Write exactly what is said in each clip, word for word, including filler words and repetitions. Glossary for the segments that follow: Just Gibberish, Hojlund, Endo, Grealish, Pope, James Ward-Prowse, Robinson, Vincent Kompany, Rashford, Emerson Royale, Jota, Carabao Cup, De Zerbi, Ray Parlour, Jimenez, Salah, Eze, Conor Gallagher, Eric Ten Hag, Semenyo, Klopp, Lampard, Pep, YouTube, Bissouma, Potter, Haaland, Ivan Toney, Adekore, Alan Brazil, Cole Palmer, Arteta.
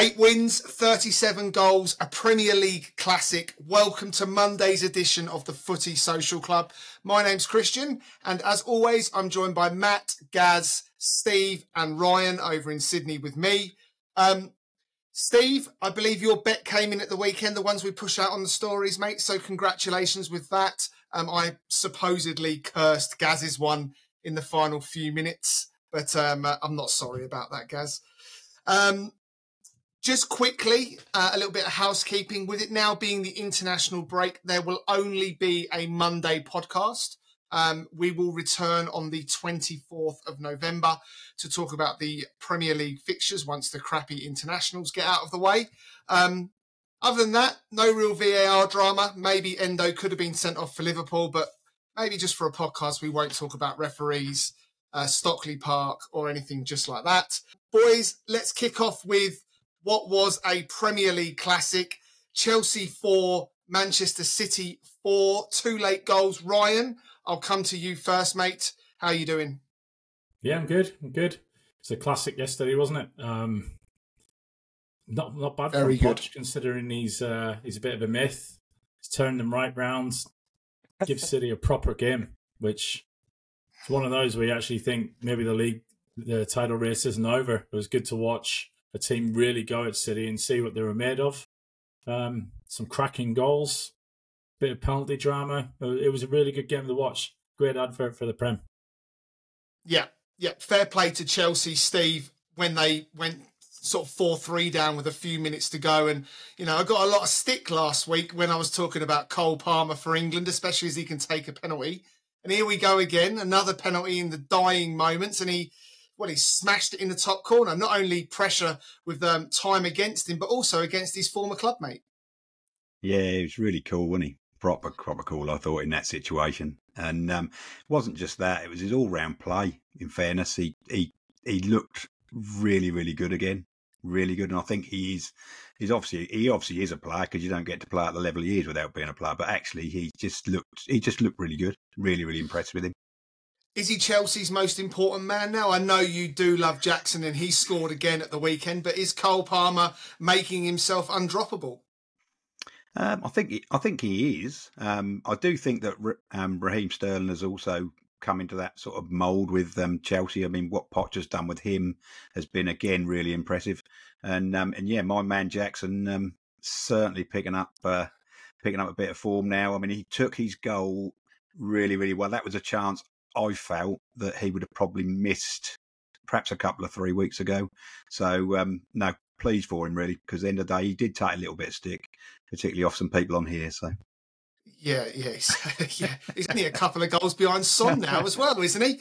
Eight wins, thirty-seven goals, a Premier League classic. Welcome to Monday's edition of the Footy Social Club. My name's Christian, and as always, I'm joined by Matt, Gaz, Steve, and Ryan over in Sydney with me. Um, Steve, I believe your bet came in at the weekend, the ones we push out on the stories, mate. So congratulations with that. Um, I supposedly cursed Gaz's one in the final few minutes, but um, uh, I'm not sorry about that, Gaz. Um, Just quickly, uh, a little bit of housekeeping. With it now being the international break, there will only be a Monday podcast. Um, we will return on the twenty-fourth of November to talk about the Premier League fixtures once the crappy internationals get out of the way. Um, other than that, no real V A R drama. Maybe Endo could have been sent off for Liverpool, but maybe just for a podcast, we won't talk about referees, uh, Stockley Park or anything just like that. Boys, let's kick off with what was a Premier League classic. Chelsea four, Manchester City four, two late goals. Ryan, I'll come to you first, mate. How are you doing? Yeah, I'm good. I'm good. It's a classic yesterday, wasn't it? Um, not not bad for Poch, considering he's uh, he's a bit of a myth. He's turned them right round, gives City a proper game, which is one of those where you actually think maybe the league, the title race isn't over. It was good to watch a team really go at City and see what they were made of. Um, some cracking goals, bit of penalty drama. It was a really good game to watch. Great advert for the Prem. Yeah, yeah. Fair play to Chelsea, Steve, when they went sort of four three down with a few minutes to go. And, you know, I got a lot of stick last week when I was talking about Cole Palmer for England, especially as he can take a penalty. And here we go again, another penalty in the dying moments. And he... Well, he smashed it in the top corner. Not only pressure with um, time against him, but also against his former club mate. Yeah, he was really cool, wasn't he? Proper, proper cool, I thought, in that situation. And um, it wasn't just that. It was his all-round play, in fairness. He, he he looked really, really good again. Really good. And I think he is, he's obviously, he obviously is a player, because you don't get to play at the level he is without being a player. But actually, he just looked, he just looked really good. Really, really impressed with him. Is he Chelsea's most important man now? I know you do love Jackson and he scored again at the weekend, but is Cole Palmer making himself undroppable? Um, I think he, I think he is. Um, I do think that um, Raheem Sterling has also come into that sort of mould with um, Chelsea. I mean, what Poch has done with him has been, again, really impressive. And, um, and yeah, my man Jackson um, certainly picking up, uh, picking up a bit of form now. I mean, he took his goal really, really well. That was a chance I felt that he would have probably missed perhaps a couple of three weeks ago. So, um, no, pleased for him, really, because at the end of the day, he did take a little bit of stick, particularly off some people on here. So, Yeah, yeah. He's, yeah. he's only a couple of goals behind Son now as well, isn't he?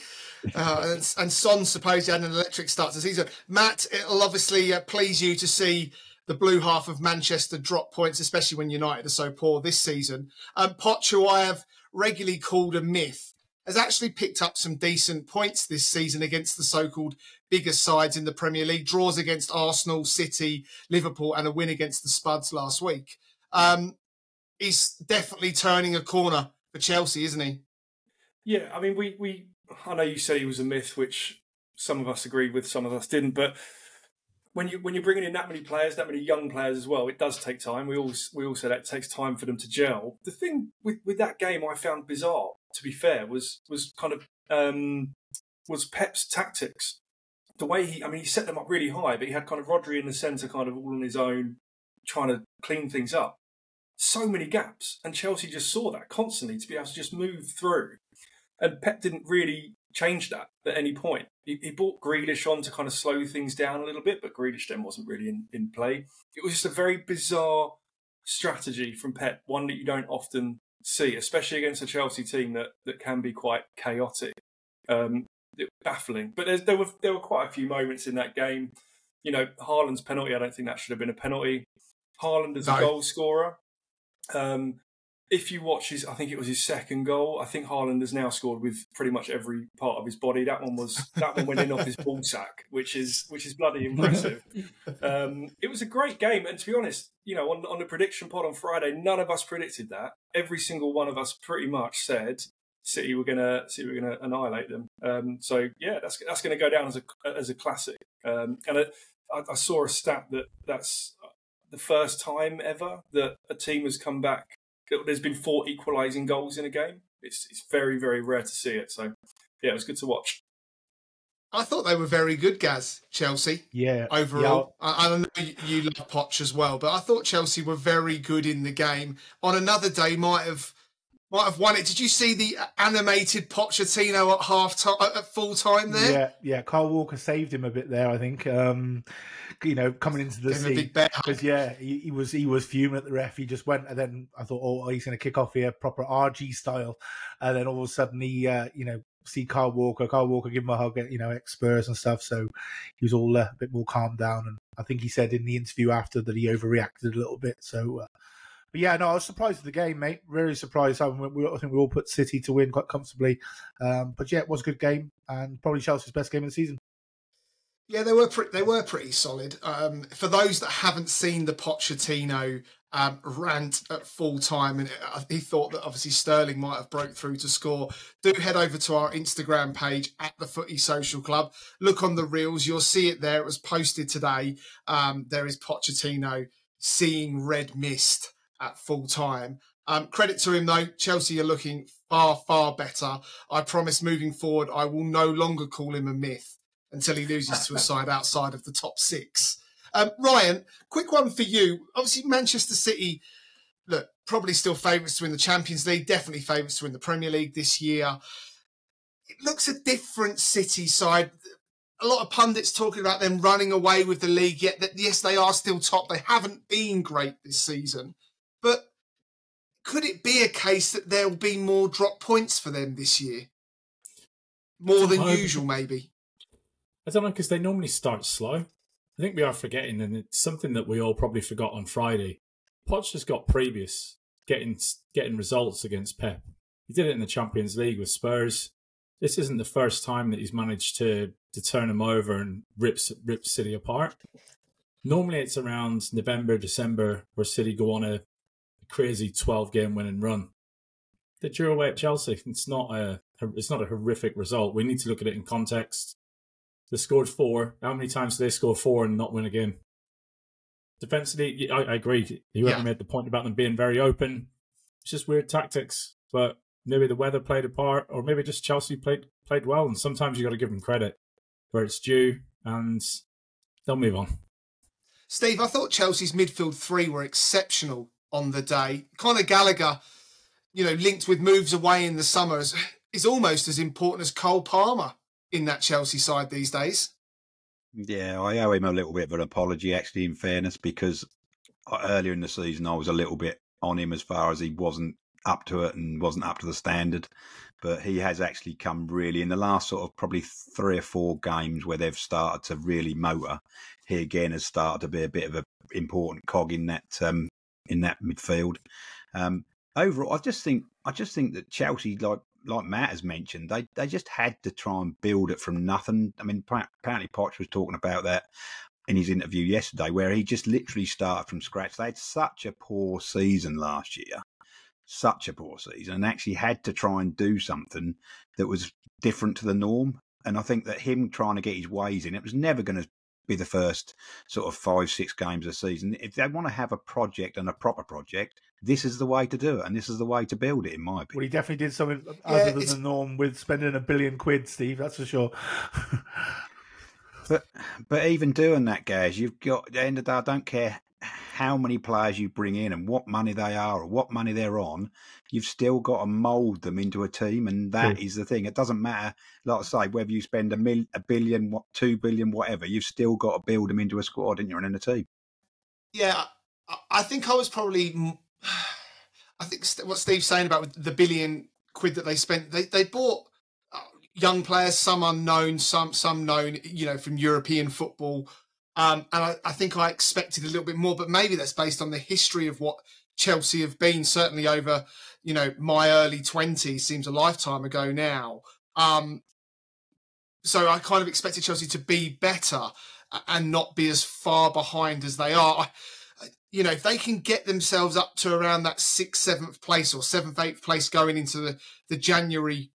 Uh, and, and Son supposedly had an electric start to the season. Matt, it'll obviously uh, please you to see the blue half of Manchester drop points, especially when United are so poor this season. Um, Poch, who I have regularly called a myth, has actually picked up some decent points this season against the so-called bigger sides in the Premier League. Draws against Arsenal, City, Liverpool, and a win against the Spuds last week. Um, he's definitely turning a corner for Chelsea, isn't he? Yeah, I mean, we, we I know you said he was a myth, which some of us agreed with, some of us didn't, but when, you, when you're bringing in that many players, that many young players as well, it does take time. We all, we all said that it takes time for them to gel. The thing with, with that game I found bizarre, to be fair, was was kind of um, was Pep's tactics. The way he, I mean, he set them up really high, but he had kind of Rodri in the centre, kind of all on his own, trying to clean things up. So many gaps, and Chelsea just saw that constantly to be able to just move through. And Pep didn't really change that at any point. He, he brought Grealish on to kind of slow things down a little bit, but Grealish then wasn't really in, in play. It was just a very bizarre strategy from Pep, one that you don't often see, especially against a Chelsea team that, that can be quite chaotic, um, baffling. But there were there were quite a few moments in that game. You know, Haaland's penalty, I don't think that should have been a penalty. Haaland is no. a goal scorer. Um, if you watch his, I think it was his second goal. I think Haaland has now scored with pretty much every part of his body. That one was that one went in off his ball sack, which is which is bloody impressive. Um, it was a great game, and to be honest, you know, on, on the prediction pod on Friday, none of us predicted that. Every single one of us pretty much said City were gonna City were gonna annihilate them. Um, so yeah, that's that's gonna go down as a as a classic. Um, and a, I, I saw a stat that that's the first time ever that a team has come back. There's been four equalising goals in a game. It's it's very, very rare to see it. So, yeah, it was good to watch. I thought they were very good, Gaz, Chelsea. Yeah. Overall. Yeah. I, I know you, you love Poch as well, but I thought Chelsea were very good in the game. On another day, might have might have won it. Did you see the animated Pochettino at half time, at full time there? Yeah, yeah. Carl Walker saved him a bit there, I think. Um, you know, coming into the seat. Because, yeah, he, he was he was fuming at the ref. He just went, and then I thought, oh, he's going to kick off here, proper R G style. And then all of a sudden he, uh, you know, see Carl Walker, Carl Walker give him a hug, you know, ex-Spurs and stuff. So he was all uh, a bit more calmed down. And I think he said in the interview after that he overreacted a little bit. So, uh, but yeah, no, I was surprised at the game, mate. Really surprised. I, mean, we, I think we all put City to win quite comfortably. Um, but yeah, it was a good game and probably Chelsea's best game of the season. Yeah, they were pre- they were pretty solid. Um, for those that haven't seen the Pochettino um, rant at full time, and he thought that obviously Sterling might have broke through to score, do head over to our Instagram page at the Footy Social Club. Look on the reels, you'll see it there. It was posted today. Um, there is Pochettino seeing red mist at full time. Um, credit to him, though. Chelsea are looking far, far better. I promise moving forward, I will no longer call him a myth until he loses to a side outside of the top six. Um, Ryan, quick one for you. Obviously, Manchester City, look, probably still favourites to win the Champions League, definitely favourites to win the Premier League this year. It looks a different City side. A lot of pundits talking about them running away with the league, yet that yes, they are still top. They haven't been great this season. But could it be a case that there will be more drop points for them this year? More than usual, maybe. I don't know, because they normally start slow. I think we are forgetting, and it's something that we all probably forgot on Friday. Poch has got previous getting getting results against Pep. He did it in the Champions League with Spurs. This isn't the first time that he's managed to to turn them over and rip rip City apart. Normally, it's around November, December where City go on a crazy twelve-game winning run. They drew away at Chelsea. It's not a it's not a horrific result. We need to look at it in context. They scored four. How many times do they score four and not win a game? Defensively, I, I agree. Whoever yeah. made the point about them being very open, it's just weird tactics. But maybe the weather played a part, or maybe just Chelsea played played well. And sometimes you got to give them credit where it's due, and they'll move on. Steve, I thought Chelsea's midfield three were exceptional on the day. Conor Gallagher, you know, linked with moves away in the summer, is, is almost as important as Cole Palmer in that Chelsea side these days. Yeah, I owe him a little bit of an apology, actually, in fairness, because earlier in the season, I was a little bit on him as far as he wasn't up to it and wasn't up to the standard. But he has actually come really in the last sort of probably three or four games where they've started to really motor. He again has started to be a bit of an important cog in that um, in that midfield. Um, overall, I just think I just think that Chelsea, like, like Matt has mentioned, they, they just had to try and build it from nothing. I mean, apparently Poch was talking about that in his interview yesterday, where he just literally started from scratch. They had such a poor season last year, such a poor season, and actually had to try and do something that was different to the norm. And I think that him trying to get his ways in, it was never going to be the first sort of five, six games a season. If they want to have a project and a proper project, this is the way to do it, and this is the way to build it, in my opinion. Well, he definitely did something yeah, other than it's... the norm with spending a billion quid, Steve, that's for sure. but but even doing that, guys, you've got, at the end of the day, I don't care how many players you bring in and what money they are or what money they're on, you've still got to mould them into a team, and that yeah. is the thing. It doesn't matter, like I say, whether you spend a, mil, a billion, what, two billion, whatever, you've still got to build them into a squad, and you're in a team. Yeah, I think I was probably... I think what Steve's saying about the billion quid that they spent, they they bought young players, some unknown, some some known, you know, from European football. Um, and I, I think I expected a little bit more, but maybe that's based on the history of what Chelsea have been, certainly over, you know, my early twenties, seems a lifetime ago now. Um, so I kind of expected Chelsea to be better and not be as far behind as they are. I, You know, if they can get themselves up to around that sixth, seventh place or seventh, eighth place going into the, the January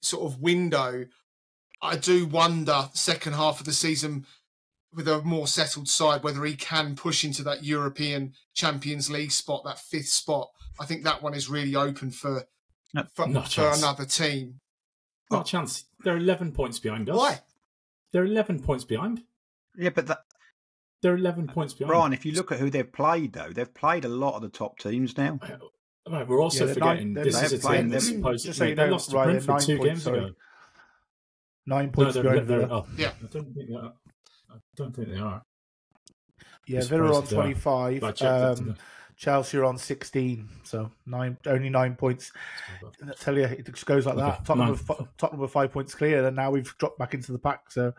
sort of window, I do wonder second half of the season with a more settled side, whether he can push into that European Champions League spot, that fifth spot. I think that one is really open for, no, for, for another team. Not a chance. They're eleven points behind us. Why? They're eleven points behind. Yeah, but that... They're eleven points behind. Ron, if you look at who they've played, though, they've played a lot of the top teams now. Right, we're also yeah, forgetting nine, this is a played, team that's supposed to... They, they lost to right, Brentford two points, games sorry. ago. Nine points no, they're, they're, they're up. Yeah. I don't think they are. I don't think they are. Yeah, Villa are on twenty-five. Um, Chelsea are on sixteen. So nine, only nine points. I tell you, it just goes like okay. that. Tottenham were, Tottenham were five points clear, and now we've dropped back into the pack. So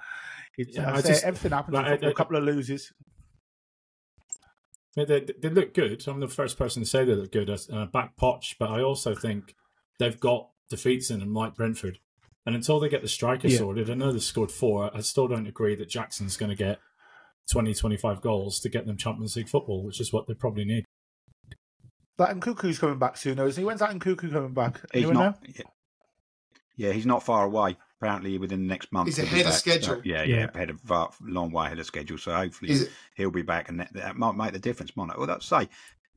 it's, yeah, I I say, just, everything happens. Like, I, I, a couple of loses. They, they, they look good. I'm the first person to say they look good. Uh, back Poch, but I also think they've got defeats in them, like Brentford. And until they get the striker yeah. sorted, I know they scored four. I still don't agree that Jackson's going to get twenty, twenty-five goals to get them Champions League football, which is what they probably need. That Nkunku's coming back soon, though, isn't he? When's that Nkunku coming back? He's not, yeah. yeah, he's not far away. Apparently, within the next month. He's ahead of schedule. So, yeah, yeah, yeah, ahead of a uh, long way ahead of schedule. So hopefully Is he'll be back, and that, that might make the difference, might it? Well, that's say.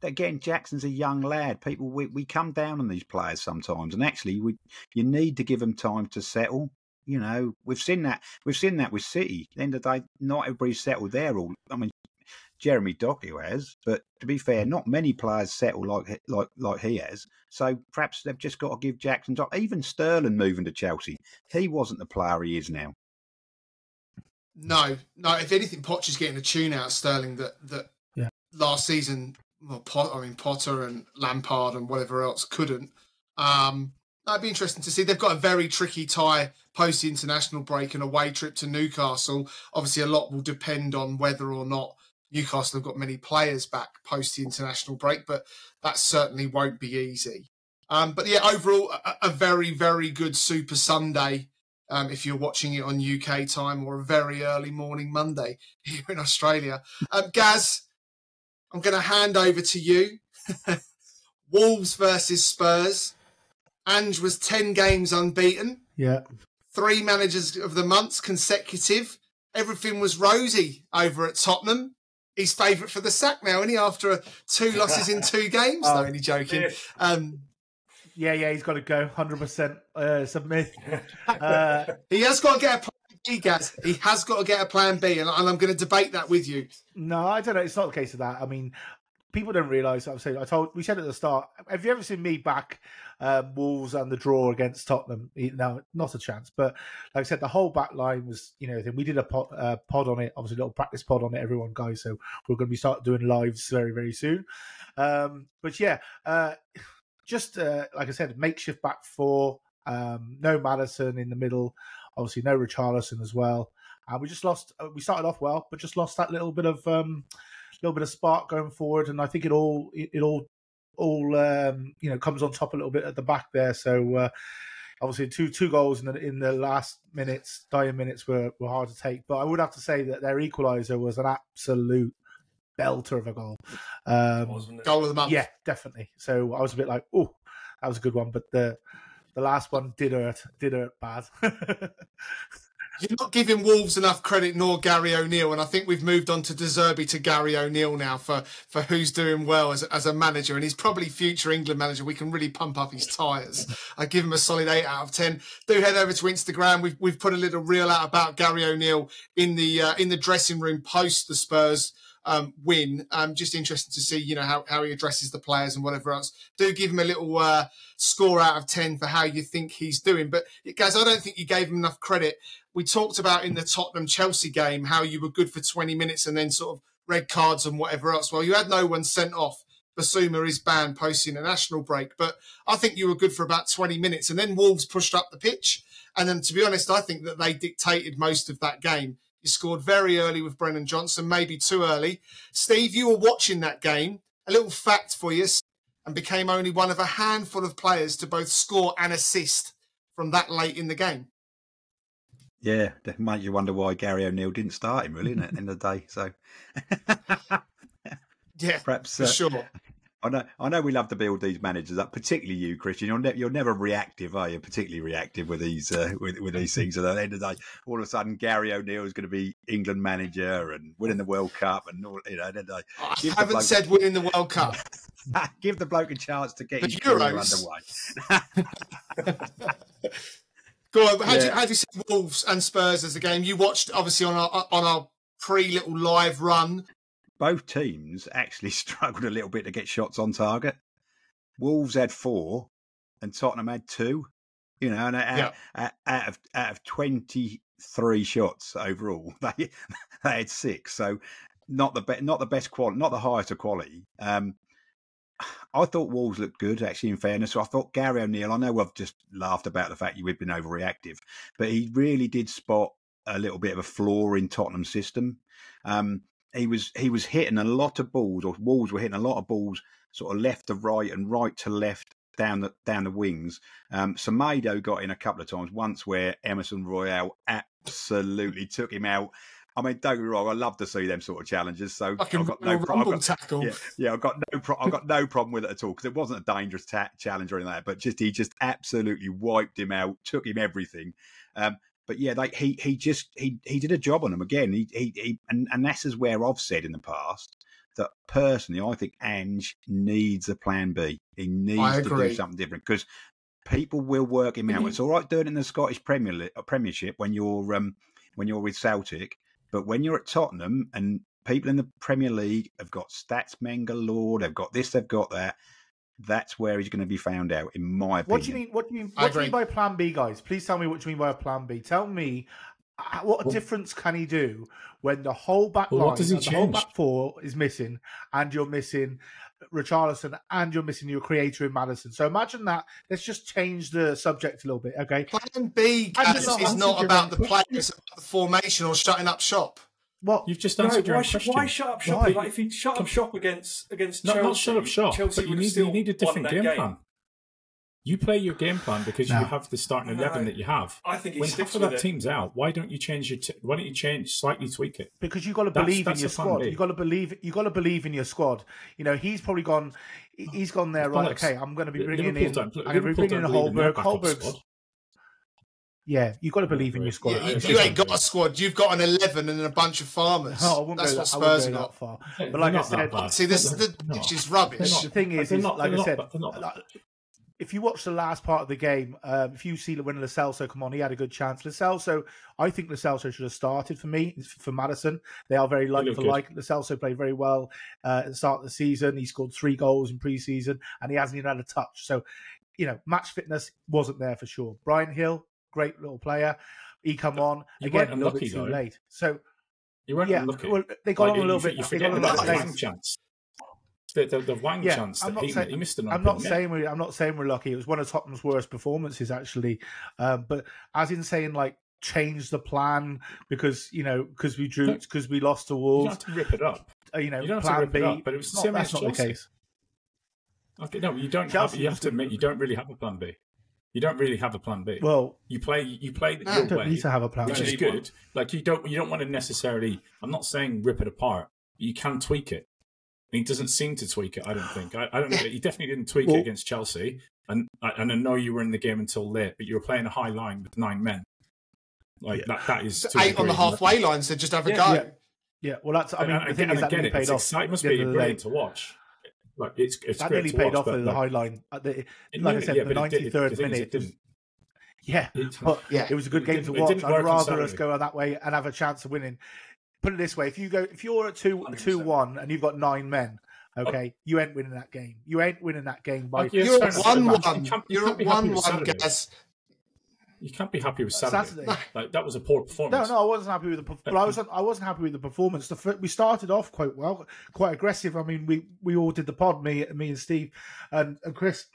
Again, Jackson's a young lad. People, we, we come down on these players sometimes, and actually, we you need to give them time to settle. You know, we've seen that. We've seen that with City. At the end of the day, not everybody's settled there. All I mean, Jeremy Doku has, but to be fair, not many players settle like like like he has. So perhaps they've just got to give Jackson time. Even Sterling moving to Chelsea, he wasn't the player he is now. No, no. If anything, Poch is getting a tune out of Sterling that that yeah. last season. Well, Pot, I mean, Potter and Lampard and whatever else couldn't. Um, that'd be interesting to see. They've got a very tricky tie post the international break and away trip to Newcastle. Obviously, a lot will depend on whether or not Newcastle have got many players back post the international break, but that certainly won't be easy. Um, but yeah, overall, a, a very, very good Super Sunday um, if you're watching it on U K time, or a very early morning Monday here in Australia. Um, Gaz, I'm going to hand over to you. Wolves versus Spurs. Ange was ten games unbeaten. Yeah. Three managers of the months consecutive. Everything was rosy over at Tottenham. He's favourite for the sack now, isn't he? After a two losses in two games. Oh, no, any joking? Um, yeah, yeah, he's got to go. one hundred percent. Uh, it's a myth. Uh, he has got to get a play. He has, he has got to get a plan B, and I'm going to debate that with you. No, I don't know. It's not the case of that. I mean, people don't realise. I'm saying. I told. We said at the start. Have you ever seen me back uh, Wolves and the draw against Tottenham? No, not a chance. But like I said, the whole back line was, you know, we did a pod, uh, pod on it. Obviously, a little practice pod on it. Everyone, guys. So we're going to be start doing lives very, very soon. Um, but yeah, uh, just uh, like I said, makeshift back four. Um, no Maddison in the middle. Obviously, no Richarlison as well, and we just lost. We started off well, but just lost that little bit of um, little bit of spark going forward. And I think it all it, it all all um, you know comes on top a little bit at the back there. So uh, obviously, two two goals in the in the last minutes, dying minutes were were hard to take. But I would have to say that their equaliser was an absolute belter of a goal. Um, Wasn't it? Goal of the month, yeah, definitely. So I was a bit like, oh, that was a good one, but the. The last one did hurt, did hurt bad. You're not giving Wolves enough credit, nor Gary O'Neill, and I think we've moved on to De Zerbi to Gary O'Neill now for, for who's doing well as, as a manager, and he's probably future England manager. We can really pump up his tyres. I give him a solid eight out of ten. Do head over to Instagram. We've, we've put a little reel out about Gary O'Neill in the uh, in the dressing room post the Spurs um, win. Um, just interested to see, you know, how, how he addresses the players and whatever else. Do give him a little... Uh, score out of ten for how you think he's doing. But, guys, I don't think you gave him enough credit. We talked about in the Tottenham-Chelsea game how you were good for twenty minutes and then sort of red cards and whatever else. Well, you had no one sent off. Bissouma is banned post-international break. But I think you were good for about twenty minutes. And then Wolves pushed up the pitch. And then, to be honest, I think that they dictated most of that game. You scored very early with Brennan Johnson, maybe too early. Steve, you were watching that game. A little fact for you. And became only one of a handful of players to both score and assist from that late in the game. Yeah, that makes you wonder why Gary O'Neill didn't start him, really, isn't it, at the end of the day? So, yeah, perhaps for uh, sure. I know, I know we love to build these managers up, particularly you, Christian. You're, ne- you're never reactive, are you? Particularly reactive with these uh, with, with these things. At the end of the day, all of a sudden, Gary O'Neill is going to be England manager and winning the World Cup. And all, you know, at the end of the day, I haven't bloke- said winning the World Cup. Give the bloke a chance to get the his Euros underway. Go on. How, yeah. do you, how do you see Wolves and Spurs as a game? You watched, obviously, on our on our pre-little live run. Both teams actually struggled a little bit to get shots on target. Wolves had four and Tottenham had two, you know, and out, yeah. out, out of out of twenty-three shots overall, they they had six. So not the be- not the best quality, not the highest of quality. Um, I thought Wolves looked good, actually, in fairness. So I thought Gary O'Neill, I know I've just laughed about the fact you had been overreactive, but he really did spot a little bit of a flaw in Tottenham's system. Um, He was he was hitting a lot of balls, or Wolves were hitting a lot of balls, sort of left to right and right to left down the down the wings. Um, Semedo got in a couple of times. Once where Emerson Royale absolutely took him out. I mean, don't get me wrong, I love to see them sort of challenges. So I can I've got no problem. Yeah, yeah, I've got no pro- I've got no problem with it at all because it wasn't a dangerous ta- challenge or anything like that. But just he just absolutely wiped him out, took him everything. Um, But yeah, like he he just he he did a job on them again. He he, he and, and that's is where I've said in the past that personally I think Ange needs a plan B. He needs to do something different because people will work him out. Mm-hmm. It's all right doing it in the Scottish Premier League, Premiership when you're um when you're with Celtic, but when you're at Tottenham and people in the Premier League have got statsmen galore, they've got this, they've got that. That's where he's going to be found out, in my opinion. What do you mean? What do you mean? What do you mean by plan B, guys? Please tell me what you mean by a plan B. Tell me what well, difference can he do when the whole back well, line, the whole back four is missing, and you're missing Richarlison, and you're missing your creator in Maddison. So imagine that. Let's just change the subject a little bit, okay? Plan B is not, not about the players, it's about the formation or shutting up shop. What? You've just answered no, your why, own question. Why shut up shop? Why? Like if he shut up shop against against not, Chelsea, not shut up shop, Chelsea but you need, you need a different game, game plan. You play your game plan because no. you have the starting no, eleven that you have. I think when half of that it. team's out, why don't you change your? T- why don't you change slightly tweak it? Because you got to believe that's, in that's your squad. You got to believe. You got to believe in your squad. You know he's probably gone. He's gone there right. Alex, okay, I'm going to be bringing Liverpool in. I'm going to be bringing in Holberg. Holberg's. Yeah, you've got to believe in your squad. Yeah, you, you ain't got a squad. You've got an eleven and a bunch of farmers. No, that's what that, Spurs are not far. But like I said, see, this is rubbish. The thing is, is not, like I said, not, like, if you watch the last part of the game, um, if you see when Lo Celso come on, he had a good chance. Lo Celso, I think Lo Celso should have started for me, for Maddison. They are very like for good. like. Lo Celso played very well uh, at the start of the season. He scored three goals in pre-season, and he hasn't even had a touch. So, you know, match fitness wasn't there for sure. Brian Hill, great little player. He come on you again a little bit too though. late. So you weren't yeah, unlucky. Well, they got like, on a little bit. You forget they about the wang chance. The, the, the wang yeah, chance that he, saying, he missed. An I'm not saying we. I'm not saying we're lucky. It was one of Tottenham's worst performances, actually. Um, but as in saying, like change the plan because you know because we drew because we lost to Wolves. You don't have to rip it up. Uh, you know, you don't plan have to rip B. It up, but it was not, that's not Chelsea. the case. Okay, no, you don't. Have, you have to admit you don't really have a plan B. You don't really have a plan B. Well, you play. You play no, your don't way, need to have a plan which B. is good. One. Like you don't. You don't want to necessarily. I'm not saying rip it apart. But you can tweak it. And he doesn't seem to tweak it. I don't think. I, I don't. He definitely didn't tweak well, it against Chelsea. And and I know you were in the game until late, but you were playing a high line with nine men. Like yeah. that. That is eight agree. on the halfway line. So just have a yeah, go. Yeah. yeah. Well, that's. I mean, I, the thing I, is I that really it. paid it's off. It must be brilliant to watch. Like it's, it's that nearly paid watch, off at the high line. Like I said, yeah, the ninety-third minute. It yeah, it, but yeah, it was a good game to watch. I'd rather us go that way and have a chance of winning. Put it this way: if you go, if you're at two, two one, and you've got nine men, okay, oh. you ain't winning that game. You ain't winning that game by. Like you're at one one. You're at one one, guys. You can't be happy with Saturday. Saturday. Like, that was a poor performance. No, no, I wasn't happy with the. But I wasn't. I wasn't happy with the performance. The, we started off quite well, quite aggressive. I mean, we, we all did the pod. Me, me and Steve, and, and Chris,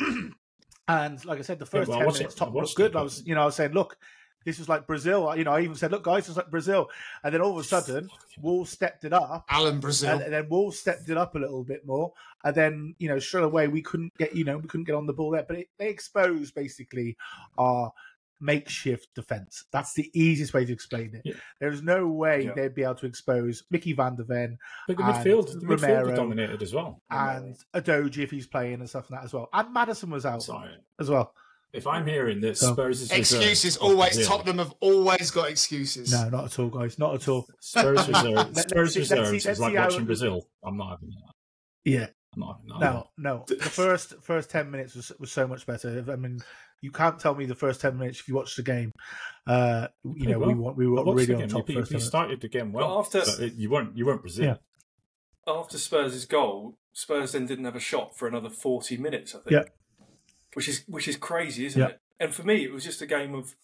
and like I said, the first yeah, well, ten minutes, Tottenham looked good. It, I was, you know, I was saying, look, this was like Brazil. You know, I even said, look, guys, it's like Brazil. And then all of a sudden, Wolves stepped it up. Alan Brazil, and, and then Wolves stepped it up a little bit more. And then, you know, straight away we couldn't get, you know, we couldn't get on the ball there. But it, they exposed basically our. makeshift defence. That's the easiest way to explain it. Yeah. There's no way yeah. they'd be able to expose Mickey van der Ven. But the midfield, the Romero, midfield dominated as well. And Adoji, if he's playing and stuff like that as well. And Maddison was out Sorry. as well. If I'm hearing this, so, Spurs is excuses reserve. always. Yeah. Tottenham have always got excuses. No, not at all, guys. Not at all. Spurs reserve. Spurs reserve is like watching Brazil. I'm not having that. Yeah. I'm not having that. No, no. The first first ten minutes was was so much better. I mean, you can't tell me the first ten minutes if you watch the game. Uh, you know, well, we were we were really on top. You, first you started the game well, but after but it, you weren't you weren't Brazil. Yeah. After Spurs' goal, Spurs then didn't have a shot for another forty minutes. I think. Yeah. Which is which is crazy, isn't yep. it? And for me, it was just a game of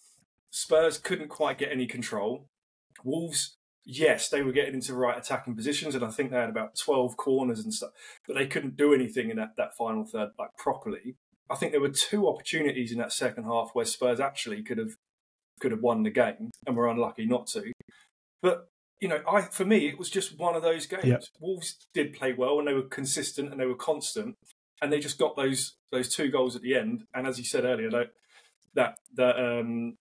Spurs couldn't quite get any control. Wolves, yes, they were getting into the right attacking positions, and I think they had about twelve corners and stuff, but they couldn't do anything in that, that final third like properly. I think there were two opportunities in that second half where Spurs actually could have could have won the game, and were unlucky not to. But you know, I for me, it was just one of those games. Yep. Wolves did play well, and they were consistent, and they were constant. And they just got those those two goals at the end. And as you said earlier, they, that that um,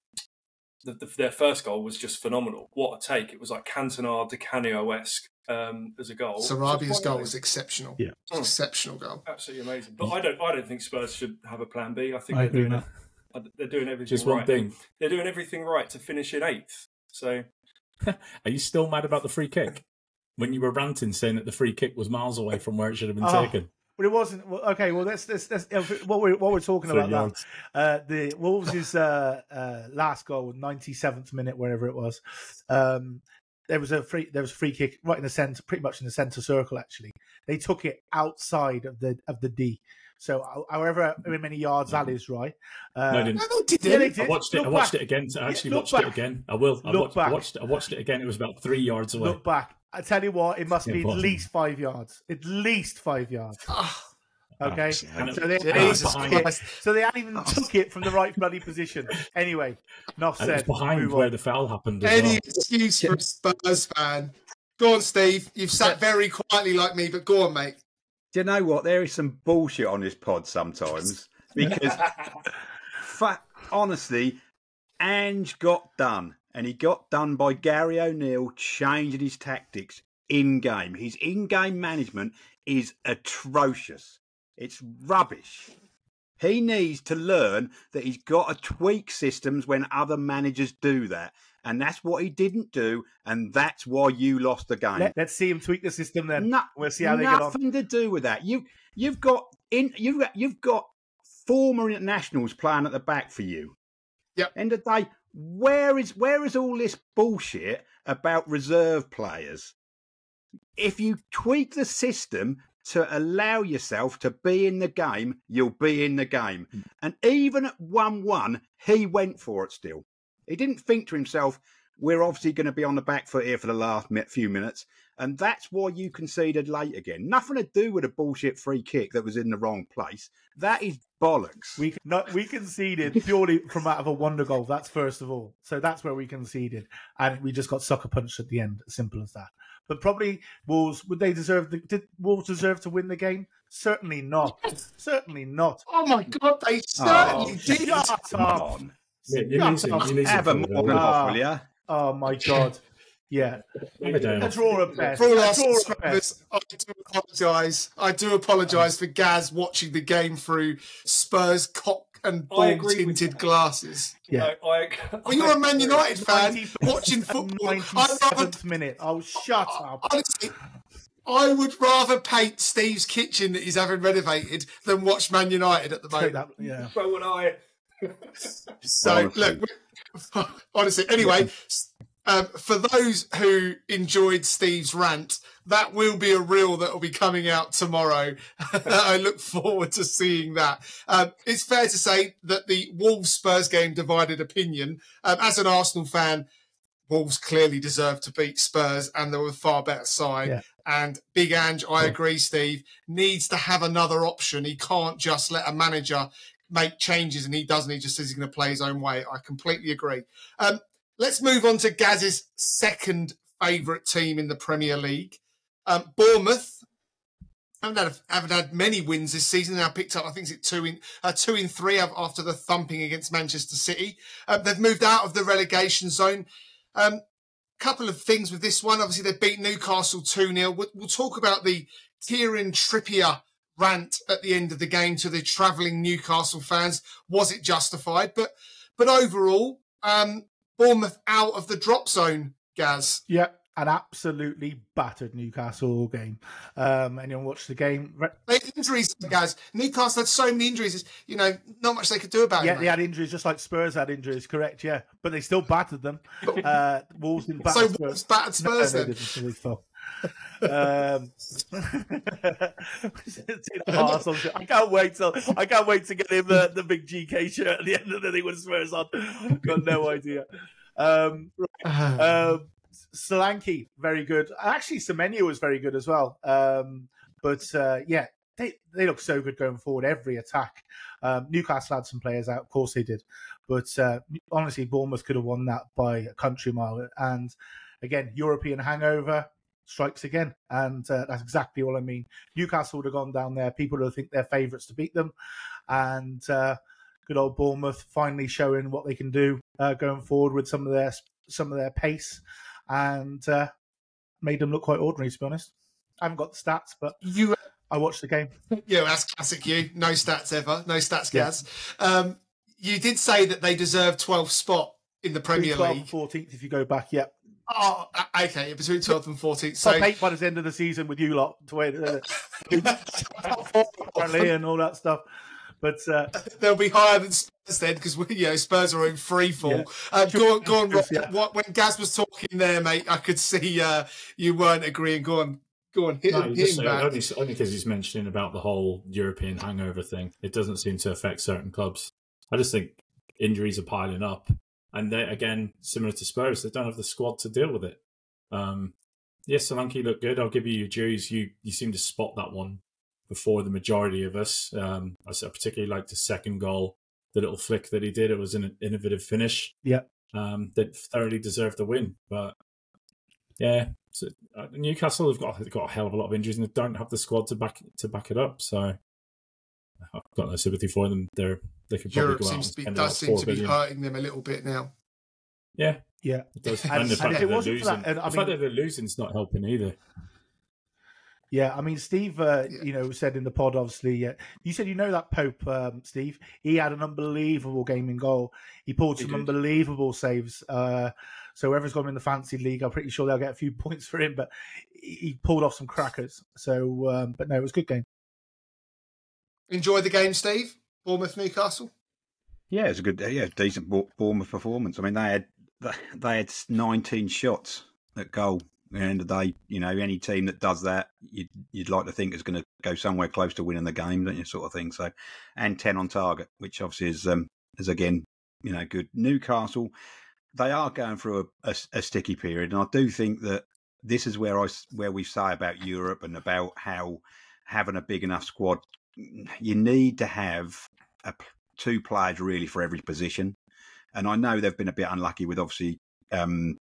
the, the, their first goal was just phenomenal. What a take! It was like Cantona, Di Canio-esque um, as a goal. Sarabia's goal was exceptional. Yeah, was exceptional goal. Absolutely amazing. But I don't I don't think Spurs should have a plan B. I think I they're doing a, they're doing everything just one right. thing. They're doing everything right to finish in eighth. So, are you still mad about the free kick? When you were ranting saying that the free kick was miles away from where it should have been oh. taken. But it wasn't well, okay. Well, that's that's that's what we're what we're talking about now. Uh, the Wolves' uh, uh, last goal, ninety-seventh minute, wherever it was. Um, there was a free there was a free kick right in the centre, pretty much in the centre circle. Actually, they took it outside of the of the D. So, however many yards that is, right? Uh, no, I didn't. No, did yeah, they did. I watched it. Look I watched back. it again. I actually yeah, watched back. it again. I will. I, look watched, back. I watched. I watched it again. It was about three yards away. Look back. I tell you what, it must yeah, be at least five yards. At least five yards. Okay. And so, they, Jesus Christ. so they hadn't even took it from the right bloody position. Anyway, enough said. It was behind where the foul happened. As Any well. excuse for a Spurs fan. Go on, Steve. You've sat very quietly like me, but go on, mate. Do you know what? There is some bullshit on this pod sometimes because, fa- honestly, Ange got done. And he got done by Gary O'Neill changing his tactics in-game. His in-game management is atrocious. It's rubbish. He needs to learn that he's got to tweak systems when other managers do that. And that's what he didn't do, and that's why you lost the game. Let, let's see him tweak the system then. No, we'll see how they get on. Nothing to do with that. You, you've got in, you've got, you've got former internationals playing at the back for you. Yep. End of the day. Where is where is all this bullshit about reserve players? If you tweak the system to allow yourself to be in the game, you'll be in the game. And even at one one, he went for it still. He didn't think to himself, we're obviously going to be on the back foot here for the last few minutes. And that's why you conceded late again. Nothing to do with a bullshit free kick that was in the wrong place. That is bollocks. We no, we conceded purely from out of a wonder goal. That's first of all. So that's where we conceded. And we just got sucker punched at the end. Simple as that. But probably Wolves, would they deserve the, did Wolves deserve to win the game? Certainly not. Yes. Certainly not. Oh my God, they certainly oh, did. Shut up. Yeah, you shut need up. To, you need Have a more off, will you? Oh my God. Yeah. A draw of best. For all our subscribers, I do apologise. I do apologise for Gaz watching the game through Spurs cock and ball tinted glasses. Yeah. No, I, I, well, you're a Man United fan watching football. ninety-seventh minute. Oh, shut up. Honestly, I would rather paint Steve's kitchen that he's having renovated than watch Man United at the moment. That, yeah. So would I. So, look, honestly, anyway, um, for those who enjoyed Steve's rant, that will be a reel that will be coming out tomorrow. I look forward to seeing that. Um, it's fair to say that the Wolves-Spurs game divided opinion. Um, as an Arsenal fan, Wolves clearly deserved to beat Spurs, and they were a far better side. Yeah. And Big Ange, I yeah. agree, Steve, needs to have another option. He can't just let a manager make changes and he doesn't. He just says he's going to play his own way. I completely agree. Um, let's move on to Gaz's second favourite team in the Premier League, um, Bournemouth. haven't had, haven't had many wins this season. Now picked up, I think it's two in uh, two in three after the thumping against Manchester City. Uh, they've moved out of the relegation zone. Um, couple of things with this one. Obviously, they beat Newcastle two nil. We'll, we'll talk about the Kieran Trippier rant at the end of the game to the travelling Newcastle fans. Was it justified? But but overall, um, Bournemouth out of the drop zone, Gaz. Yeah, an absolutely battered Newcastle game. Um, anyone watch the game? Injuries, guys. Newcastle had so many injuries. You know, not much they could do about it. Yeah, they had injuries just like Spurs had injuries, correct, yeah. But they still battered them. uh, Wolves didn't batter Spurs. So Wolves battered Spurs no, then? No, um, I can't wait till I can't wait to get him the, the big G K shirt at the end of the day with Spurs on. Got no idea. Um, right. um, Solanke, very good. Actually, Semenyo was very good as well. Um, but uh, yeah, they they look so good going forward. Every attack, um, Newcastle had some players out. Of course they did. But uh, honestly, Bournemouth could have won that by a country mile. And again, European hangover strikes again, and uh, that's exactly what I mean. Newcastle would have gone down there. People who think they're favourites to beat them, and uh, good old Bournemouth finally showing what they can do uh, going forward with some of their some of their pace, and uh, made them look quite ordinary. To be honest, I haven't got the stats, but you, I watched the game. Yeah, that's classic you. No stats ever. No stats, Gaz. Yeah. Um, you did say that they deserve twelfth spot in the Premier League, fourteenth if you go back. Yep. Yeah. Oh, okay. Between twelfth and fourteenth. So eight by the end of the season with you lot to wait, uh, apparently, and all that stuff. But uh, they'll be higher than Spurs then, because you know Spurs are in free fall. Yeah. Uh, go on, go on, Rob. Yeah. What, when Gaz was talking there, mate, I could see uh, you weren't agreeing. Go on, go on. Hit, no, hit just, him back. Only, only because he's mentioning about the whole European hangover thing. It doesn't seem to affect certain clubs. I just think injuries are piling up. And they, again, similar to Spurs, they don't have the squad to deal with it. Um, yes, Solanke looked good. I'll give you your dues. You you seem to spot that one before the majority of us. Um, I particularly liked the second goal, the little flick that he did. It was an innovative finish. Yeah, um, they thoroughly deserved the win. But yeah, so, uh, Newcastle have got they've got a hell of a lot of injuries, and they don't have the squad to back to back it up. So I've got no sympathy for them. They're they could Europe probably go seems out to be, does seem to be billion. hurting them a little bit now. Yeah, yeah. It does. And, and the fact that they're losing, that, and, I mean, the fact that they're losing is not helping either. Yeah, I mean, Steve, uh, yeah. you know, said in the pod, obviously, uh, you said you know that Pope, um, Steve. He had an unbelievable game in goal. He pulled he some did. unbelievable saves. Uh, so whoever's got him in the fancy league, I'm pretty sure they'll get a few points for him. But he, he pulled off some crackers. So, um, but no, it was a good game. Enjoy the game, Steve. Bournemouth, Newcastle. Yeah, it's a good, yeah, decent Bournemouth performance. I mean, they had they had nineteen shots at goal. At the end of the day, you know, any team that does that, you'd, you'd like to think is going to go somewhere close to winning the game, don't you, sort of thing. So, and ten on target, which obviously is um, is again, you know, good. Newcastle, they are going through a, a, a sticky period, and I do think that this is where I where we say about Europe and about how having a big enough squad, you need to have a two players really for every position. And I know they've been a bit unlucky with obviously um,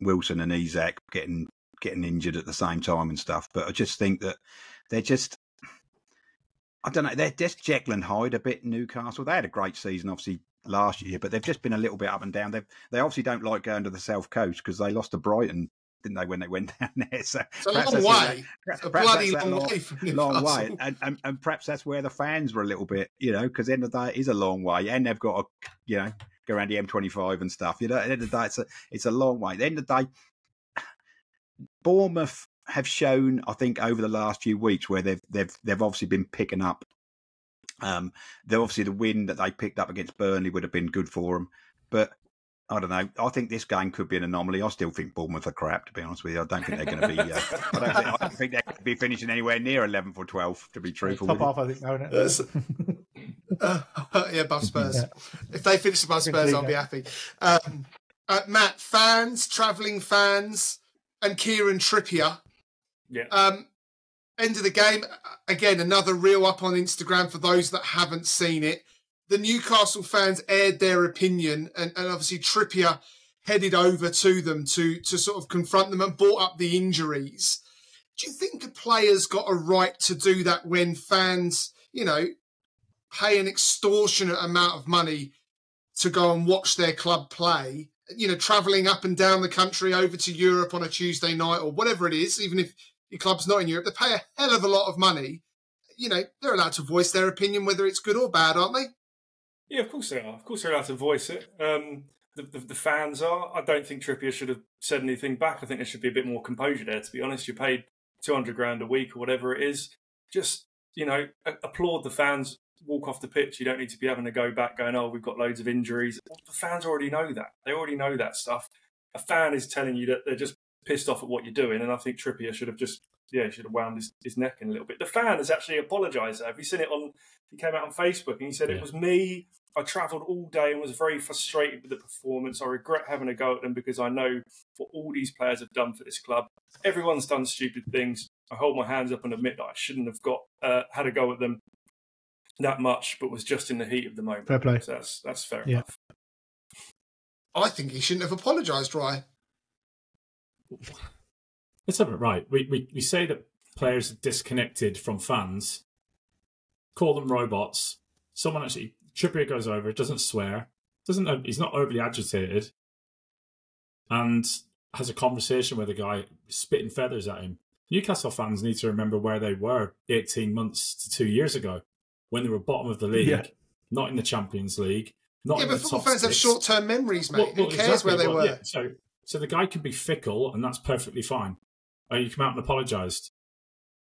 Wilson and Isak getting getting injured at the same time and stuff. But I just think that they're just, I don't know, they're just Jekyll and Hyde a bit, Newcastle. They had a great season obviously last year, but they've just been a little bit up and down. They they obviously don't like going to the South Coast because they lost to Brighton, didn't they, when they went down there? So it's a long way. It's a bloody long, long way. From long way. And, and, and perhaps that's where the fans were a little bit, you know, because at the end of the day, it is a long way. And they've got to, you know, go around the M twenty-five and stuff. You know, at the end of the day, it's a, it's a long way. At the end of the day, Bournemouth have shown, I think, over the last few weeks where they've, they've, they've obviously been picking up. Um, they're obviously the win that they picked up against Burnley would have been good for them. But I don't know. I think this game could be an anomaly. I still think Bournemouth are crap, to be honest with you. I don't think they're going to be. Uh, I, don't think, I don't think they're going to be finishing anywhere near eleventh or twelfth, to be truthful. Top half, I think, no, no. Uh, yeah, above Spurs. Yeah. If they finish above Spurs, I'll be happy. Um, uh, Matt, fans, travelling fans, and Kieran Trippier. Yeah. Um, end of the game. Again, another reel up on Instagram for those that haven't seen it. The Newcastle fans aired their opinion, and, and obviously Trippier headed over to them to to sort of confront them and brought up the injuries. Do you think a player's got a right to do that when fans, you know, pay an extortionate amount of money to go and watch their club play, you know, travelling up and down the country over to Europe on a Tuesday night or whatever it is, even if your club's not in Europe, they pay a hell of a lot of money. You know, they're allowed to voice their opinion, whether it's good or bad, aren't they? Yeah, of course they are. Of course they're allowed to voice it. Um, the, the, the fans are. I don't think Trippier should have said anything back. I think there should be a bit more composure there, to be honest. You paid two hundred grand a week or whatever it is. Just, you know, a- applaud the fans. Walk off the pitch. You don't need to be having to go back going, oh, we've got loads of injuries. The fans already know that. They already know that stuff. A fan is telling you that they're just pissed off at what you're doing, and I think Trippier should have just, yeah, should have wound his, his neck in a little bit. The fan has actually apologised. Have you seen it on, he came out on Facebook and he said, yeah. It was me. I travelled all day and was very frustrated with the performance. I regret having a go at them because I know what all these players have done for this club. Everyone's done stupid things. I hold my hands up and admit that I shouldn't have got uh, had a go at them that much, but was just in the heat of the moment. Fair play. So that's, that's fair yeah. enough. I think he shouldn't have apologised, Ryan. Let's have it right. We, we we say that players are disconnected from fans, call them robots. Someone actually, Trippier goes over, doesn't swear, doesn't he's not overly agitated, and has a conversation with a guy spitting feathers at him. Newcastle fans need to remember where they were eighteen months to two years ago, when they were bottom of the league, yeah. not in the Champions League, not yeah, in the top six. Yeah, but football fans have short-term memories, mate. Well, well, Who cares exactly, where they well, were? Yeah, so, so the guy can be fickle, and that's perfectly fine. Oh, you come out and apologised.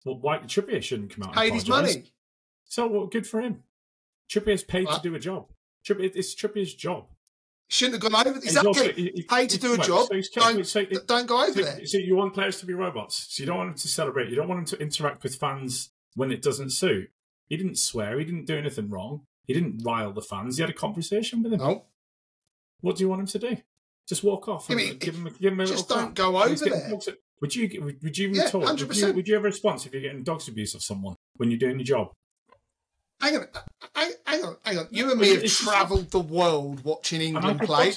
Well, why Trippier shouldn't come out and apologise? Paid his money. So, well, good for him. Trippier's paid what? to do a job. Trippier, it's Trippier's job. Shouldn't have gone over. Exactly. He, he, paid to do a right, job. So don't, so it, don't go over so, there. So you want players to be robots. So you don't want them to celebrate. You don't want them to interact with fans when it doesn't suit. He didn't swear. He didn't do anything wrong. He didn't rile the fans. He had a conversation with him. No. What do you want him to do? Just walk off and I mean, give him a, give him a just little Just don't clap. go over there. At, would you Would you yeah, retort? one hundred percent Would you, would you have a response if you're getting dog's abuse of someone when you're doing your job? Hang on. Hang on. Hang on. You and me have travelled the world watching England play.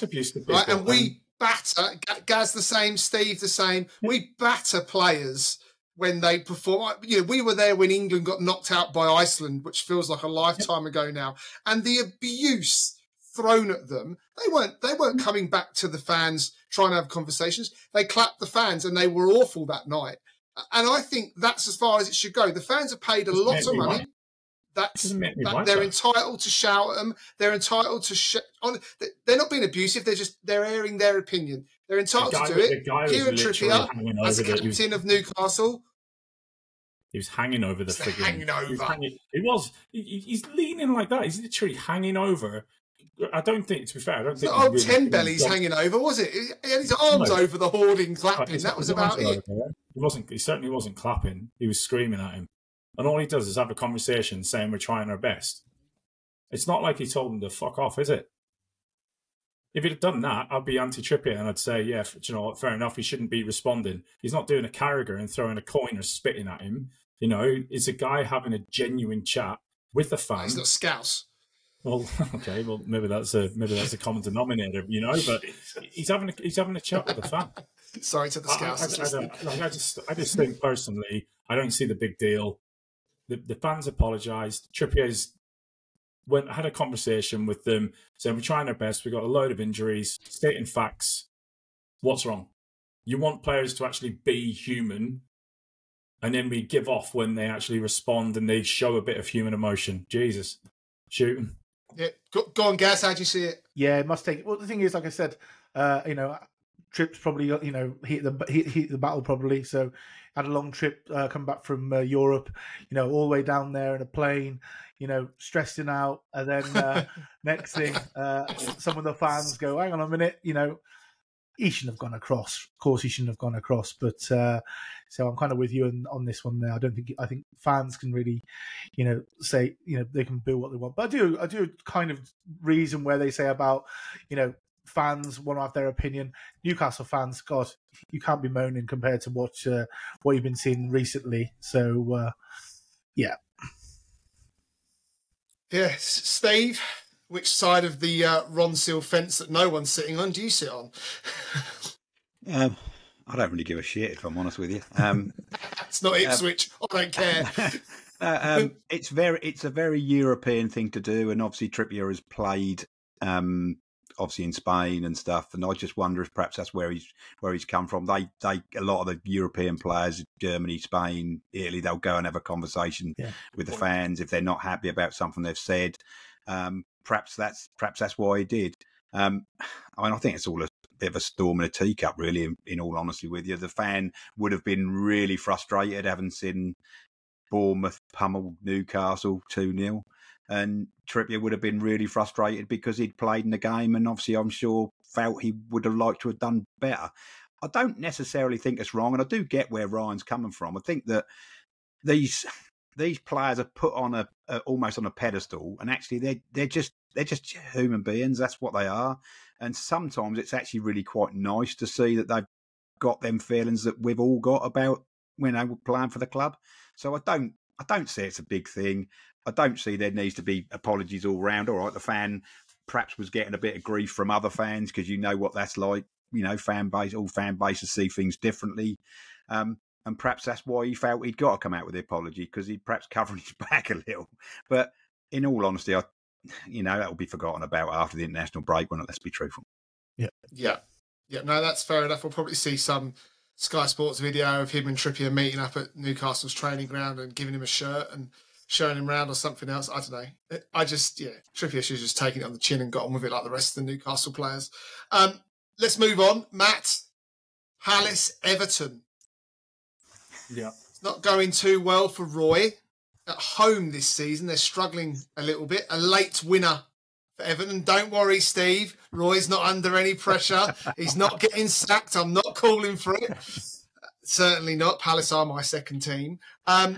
Right? And we batter. Gaz the same. Steve the same. Yeah. We batter players when they perform. You know, we were there when England got knocked out by Iceland, which feels like a lifetime yep. ago now. And the abuse thrown at them, they weren't they weren't coming back to the fans trying to have conversations. They clapped the fans and they were awful that night. And I think that's as far as it should go. The fans have paid a Doesn't lot of money. Right. That's that right they're though. entitled to shout at them. They're entitled to sh- on, they're not being abusive. They're just they're airing their opinion. They're entitled the guy, to do it. Kieran Trippier, as captain was, of Newcastle, he was hanging over the figure. Hanging over. He was. Hanging, he was he, he's leaning like that. He's literally hanging over. I don't think, to be fair, I don't it's think... Not old really, ten bellies hanging over, was it? He had his arms no. over the hoarding, clapping. It's, that was about it. Over. He wasn't. He certainly wasn't clapping. He was screaming at him. And all he does is have a conversation saying we're trying our best. It's not like he told him to fuck off, is it? If he'd have done that, I'd be anti-Trippier and I'd say, yeah, you know, fair enough, he shouldn't be responding. He's not doing a Carragher and throwing a coin or spitting at him. You know, it's a guy having a genuine chat with the fans. He's not Scouse. Well, okay, well, maybe that's a maybe that's a common denominator, you know, but he's having a, he's having a chat with the fan. Sorry to the Scouse. I, I, I, like, I, just, I just think personally, I don't see the big deal. The, the fans apologised. Trippier's went had a conversation with them, saying we're trying our best. We've got a load of injuries, stating facts. What's wrong? You want players to actually be human, and then we give off when they actually respond and they show a bit of human emotion. Jesus, shoot them. Yeah, go, go on, Gaz. How do you see it? Yeah, it must take. Well, the thing is, like I said, uh, you know. Trip's probably, you know, heat the heat, heat the battle probably. So had a long trip, uh, come back from uh, Europe, you know, all the way down there in a plane, you know, stressing out. And then uh, next thing, uh, some of the fans go, hang on a minute, you know, he shouldn't have gone across. Of course, he shouldn't have gone across. But uh, so I'm kind of with you on, on this one there. I don't think, I think fans can really, you know, say, you know, they can boo what they want. But I do, I do kind of reason where they say about, you know, fans want to have their opinion. Newcastle fans, God, you can't be moaning compared to what uh, what you've been seeing recently. So, uh, yeah, yes, Steve. Which side of the uh, Ron Seal fence that no one's sitting on do you sit on? um, I don't really give a shit, if I'm honest with you. Um, it's not Ipswich. Um, I don't care. uh, um, it's very, it's a very European thing to do, and obviously Trippier has played, um, obviously in Spain and stuff. And I just wonder if perhaps that's where he's where he's come from. They, they, a lot of the European players, Germany, Spain, Italy, they'll go and have a conversation yeah. with the fans if they're not happy about something they've said. Um, perhaps that's perhaps that's why he did. Um, I mean, I think it's all a bit of a storm in a teacup, really, in, in all honesty with you. The fan would have been really frustrated having seen Bournemouth pummel Newcastle two nil. And Trippier would have been really frustrated because he'd played in the game and obviously I'm sure felt he would have liked to have done better. I don't necessarily think it's wrong, and I do get where Ryan's coming from. I think that these these players are put on a, a almost on a pedestal, and actually they're, they're just they're just human beings. That's what they are. And sometimes it's actually really quite nice to see that they've got them feelings that we've all got about when they were playing for the club. So I don't I don't say it's a big thing. I don't see there needs to be apologies all round. All right, the fan perhaps was getting a bit of grief from other fans because you know what that's like. You know, fan base, all fan bases see things differently. Um, and perhaps that's why he felt he'd got to come out with the apology, because he'd perhaps covering his back a little. But in all honesty, I, you know, that'll be forgotten about after the international break, won't it? Let's be truthful. Yeah. Yeah. Yeah. No, that's fair enough. We'll probably see some Sky Sports video of him and Trippier meeting up at Newcastle's training ground and giving him a shirt and showing him round or something else. I don't know. I just, yeah, Trippier should have just taken it on the chin and got on with it like the rest of the Newcastle players. Um, let's move on. Matt, Palace, Everton. Yeah. It's not going too well for Roy at home this season. They're struggling a little bit. A late winner for Everton. Don't worry, Steve. Roy's not under any pressure. He's not getting sacked. I'm not calling for it. Certainly not. Palace are my second team. Um,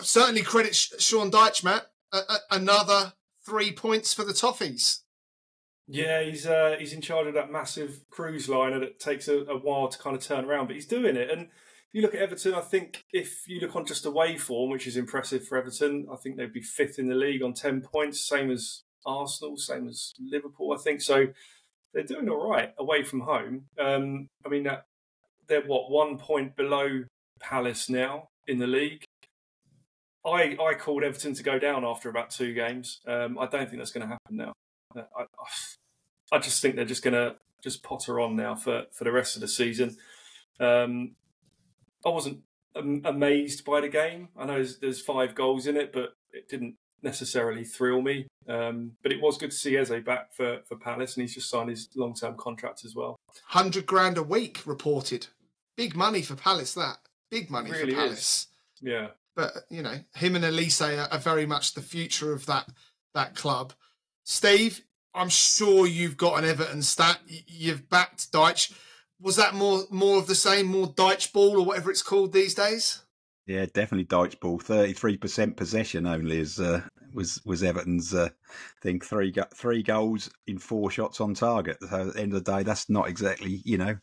Certainly credit Sean Dyche, Matt. Uh, uh, another three points for the Toffees. Yeah, he's uh, he's in charge of that massive cruise liner that takes a, a while to kind of turn around, but he's doing it. And if you look at Everton, I think if you look on just away form, which is impressive for Everton, I think they'd be fifth in the league on ten points, same as Arsenal, same as Liverpool, I think. So they're doing all right away from home. Um, I mean, that, they're, what, one point below Palace now in the league. I, I called Everton to go down after about two games. Um, I don't think that's going to happen now. I, I, I just think they're just going to just potter on now for, for the rest of the season. Um, I wasn't amazed by the game. I know there's, there's five goals in it, but it didn't necessarily thrill me. Um, but it was good to see Eze back for, for Palace, and he's just signed his long-term contract as well. one hundred grand a week reported. Big money for Palace, that. Big money really for Palace. Is. Yeah. But, you know, him and Elise are, are very much the future of that that club. Steve, I'm sure you've got an Everton stat. You've backed Dyche. Was that more more of the same, more Dyche ball or whatever it's called these days? Yeah, definitely Dyche ball. thirty-three percent possession only is uh, was was Everton's uh, thing. Three go- three goals in four shots on target. So at the end of the day, that's not exactly, you know,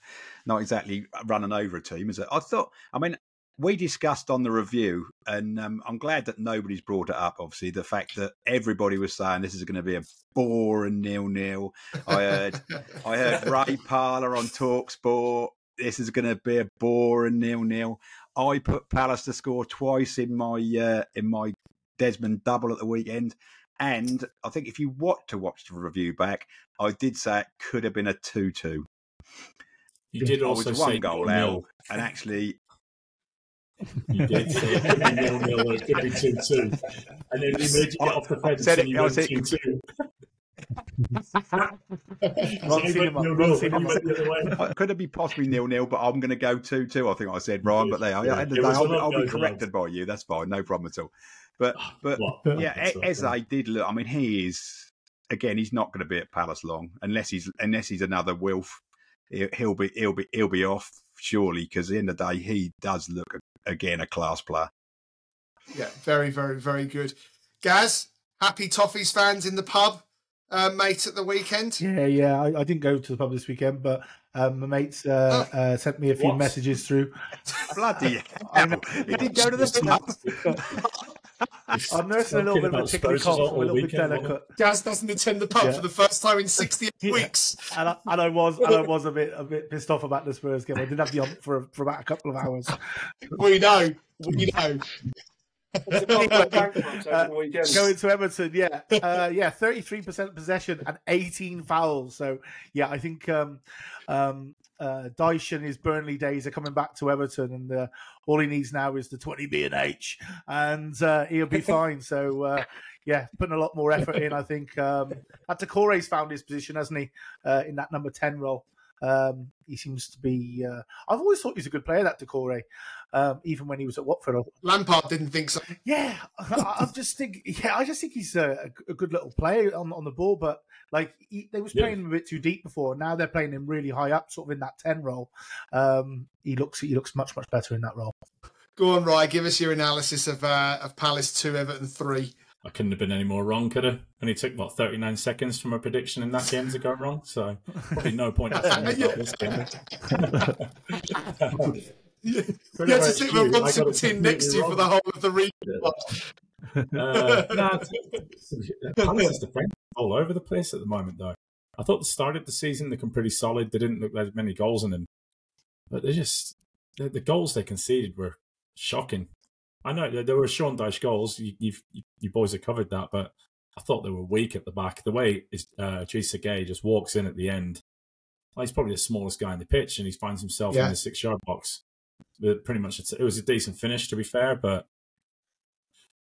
not exactly running over a team, is it? I thought, I mean, we discussed on the review, and um, I'm glad that nobody's brought it up, obviously, the fact that everybody was saying this is going to be a boring nil-nil. I heard I heard Ray Parlour on TalkSport, this is going to be a boring nil-nil. I put Palace to score twice in my uh, in my Desmond double at the weekend. And I think if you want to watch the review back, I did say it could have been a two-two. You did also I was one goal out, and actually... You did say it could be nil-nil, it could be two-two. And then you made you get off the fence and you went two-two. Could it be possibly nil-nil, but I'm going to go two-two, I think I said, Ryan. But there, yeah, I, the day, I'll, I'll be corrected by you. That's fine, no problem at all. But, but yeah, Eze did look, I mean, he is, again, he's not going to be at Palace long, unless he's unless he's another Wilf. He'll be, he'll be, he'll be off, surely, because at the end of the day, he does look, again, a class player. Yeah, very, very, very good. Gaz, happy Toffees fans in the pub, uh, mate, at the weekend? Yeah, yeah. I, I didn't go to the pub this weekend, but um, my mates uh, oh, uh, sent me a few what? messages through. Bloody hell. I know. He didn't go to the pub. I'm nursing a little bit of a tickly cough. I'm a little bit delicate. Gaz doesn't attend the pub yeah. for the first time in sixty-eight yeah. weeks. And I, and I was, and I was a bit, a bit pissed off about the Spurs game. I didn't have the ump for for about a couple of hours. We know, we know. uh, going to Everton, yeah, uh, yeah, thirty-three percent possession and eighteen fouls. So yeah, I think um, um, uh, Dyche and his Burnley days are coming back to Everton, and uh, all he needs now is the twenty B and H, and uh, he'll be fine. So uh, yeah, putting a lot more effort in. I think um, Adekore's found his position, hasn't he, uh, in that number ten role. Um, he seems to be. Uh, I've always thought he's a good player, that Adekore, um, even when he was at Watford. Lampard didn't think so. Yeah, I, I just think. Yeah, I just think he's a, a good little player on on the ball. But like he, they was playing yeah. him a bit too deep before. Now they're playing him really high up, sort of in that ten role. Um, he looks he looks much much better in that role. Go on, Rye. Give us your analysis of uh, of Palace two, Everton three. I couldn't have been any more wrong, could I? And he took, what, thirty-nine seconds from a prediction in that game to go wrong? So probably no point in saying about this game. You had to sit with Ronson Tin next to you for the whole of the replay. Yeah. uh, nah, Palace is defending all over the place at the moment, though. I thought they started the season looking pretty solid. They didn't look like many goals in them. But they just, the, the goals they conceded were shocking. I know there were Sean Dyche goals. You, you've, you, you boys have covered that, but I thought they were weak at the back. The way uh, Jisa Gay just walks in at the end, well, he's probably the smallest guy on the pitch, and he finds himself yeah. in the six-yard box. But pretty much, it was a decent finish, to be fair. But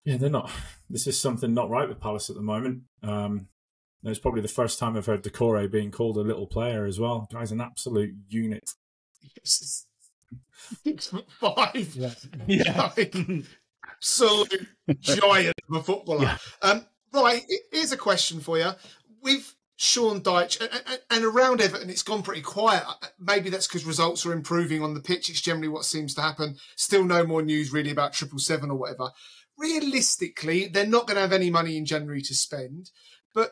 yeah, they're not. This is something not right with Palace at the moment. Um, it's probably the first time I've heard Adekore being called a little player as well. Guy's an absolute unit. Yes. six foot five Yeah. Yeah. Like, absolute giant of a footballer. Yeah. Um, right, here's a question for you. With Sean Dyche, and, and around Everton, it's gone pretty quiet. Maybe that's because results are improving on the pitch. It's generally what seems to happen. Still no more news really about triple seven or whatever. Realistically, they're not going to have any money in January to spend, but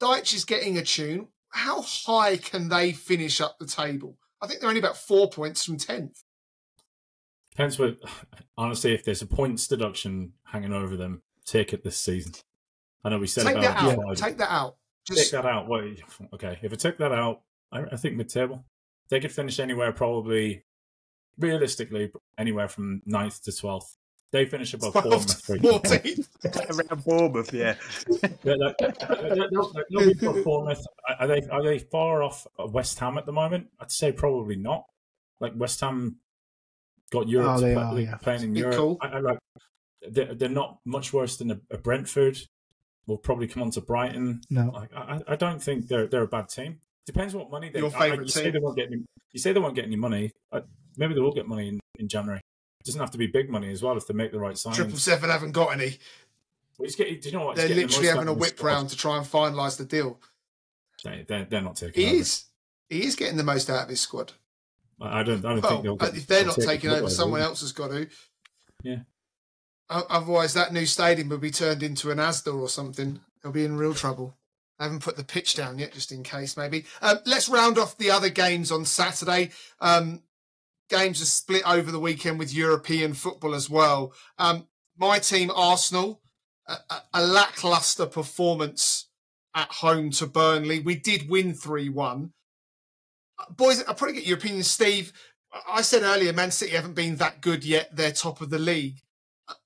Dyche is getting a tune. How high can they finish up the table? I think they're only about four points from tenth. Depends what, honestly, if there's a points deduction hanging over them, take it this season. I know we said take about that out. Yeah. Take that out. Just... Take that out. Well, okay, if I take that out, I, I think mid-table. They could finish anywhere probably, realistically, anywhere from ninth to twelfth. They finish above Bournemouth. fourteenth. Around Bournemouth, yeah. yeah like, they'll be above Bournemouth. Are they, are they far off West Ham at the moment? I'd say probably not. Like, West Ham got Europe oh, they are, yeah. playing in Europe. Cool. I, I like, they're, they're not much worse than a, a Brentford. We'll probably come on to Brighton. No. Like, I, I don't think they're, they're a bad team. Depends what money they Your favourite like, you team. Say they won't get any, you say they won't get any money. I, maybe they will get money in, in January. It doesn't have to be big money as well if they make the right signings. Triple seven haven't got any. Well, he's getting, do you know what? They're literally the having a whip round to try and finalise the deal. They, they're, they're not taking. He over. is. He is getting the most out of his squad. I don't. I don't well, think they'll. Get, if they're not taking over, someone else has got to. Yeah. Otherwise, that new stadium will be turned into an Asda or something. They'll be in real trouble. I haven't put the pitch down yet, just in case. Maybe. Um, let's round off the other games on Saturday. Um, Games are split over the weekend with European football as well. Um, my team, Arsenal, a, a lackluster performance at home to Burnley. We did win three one. Boys, I'll probably get your opinion, Steve. I said earlier, Man City haven't been that good yet. They're top of the league.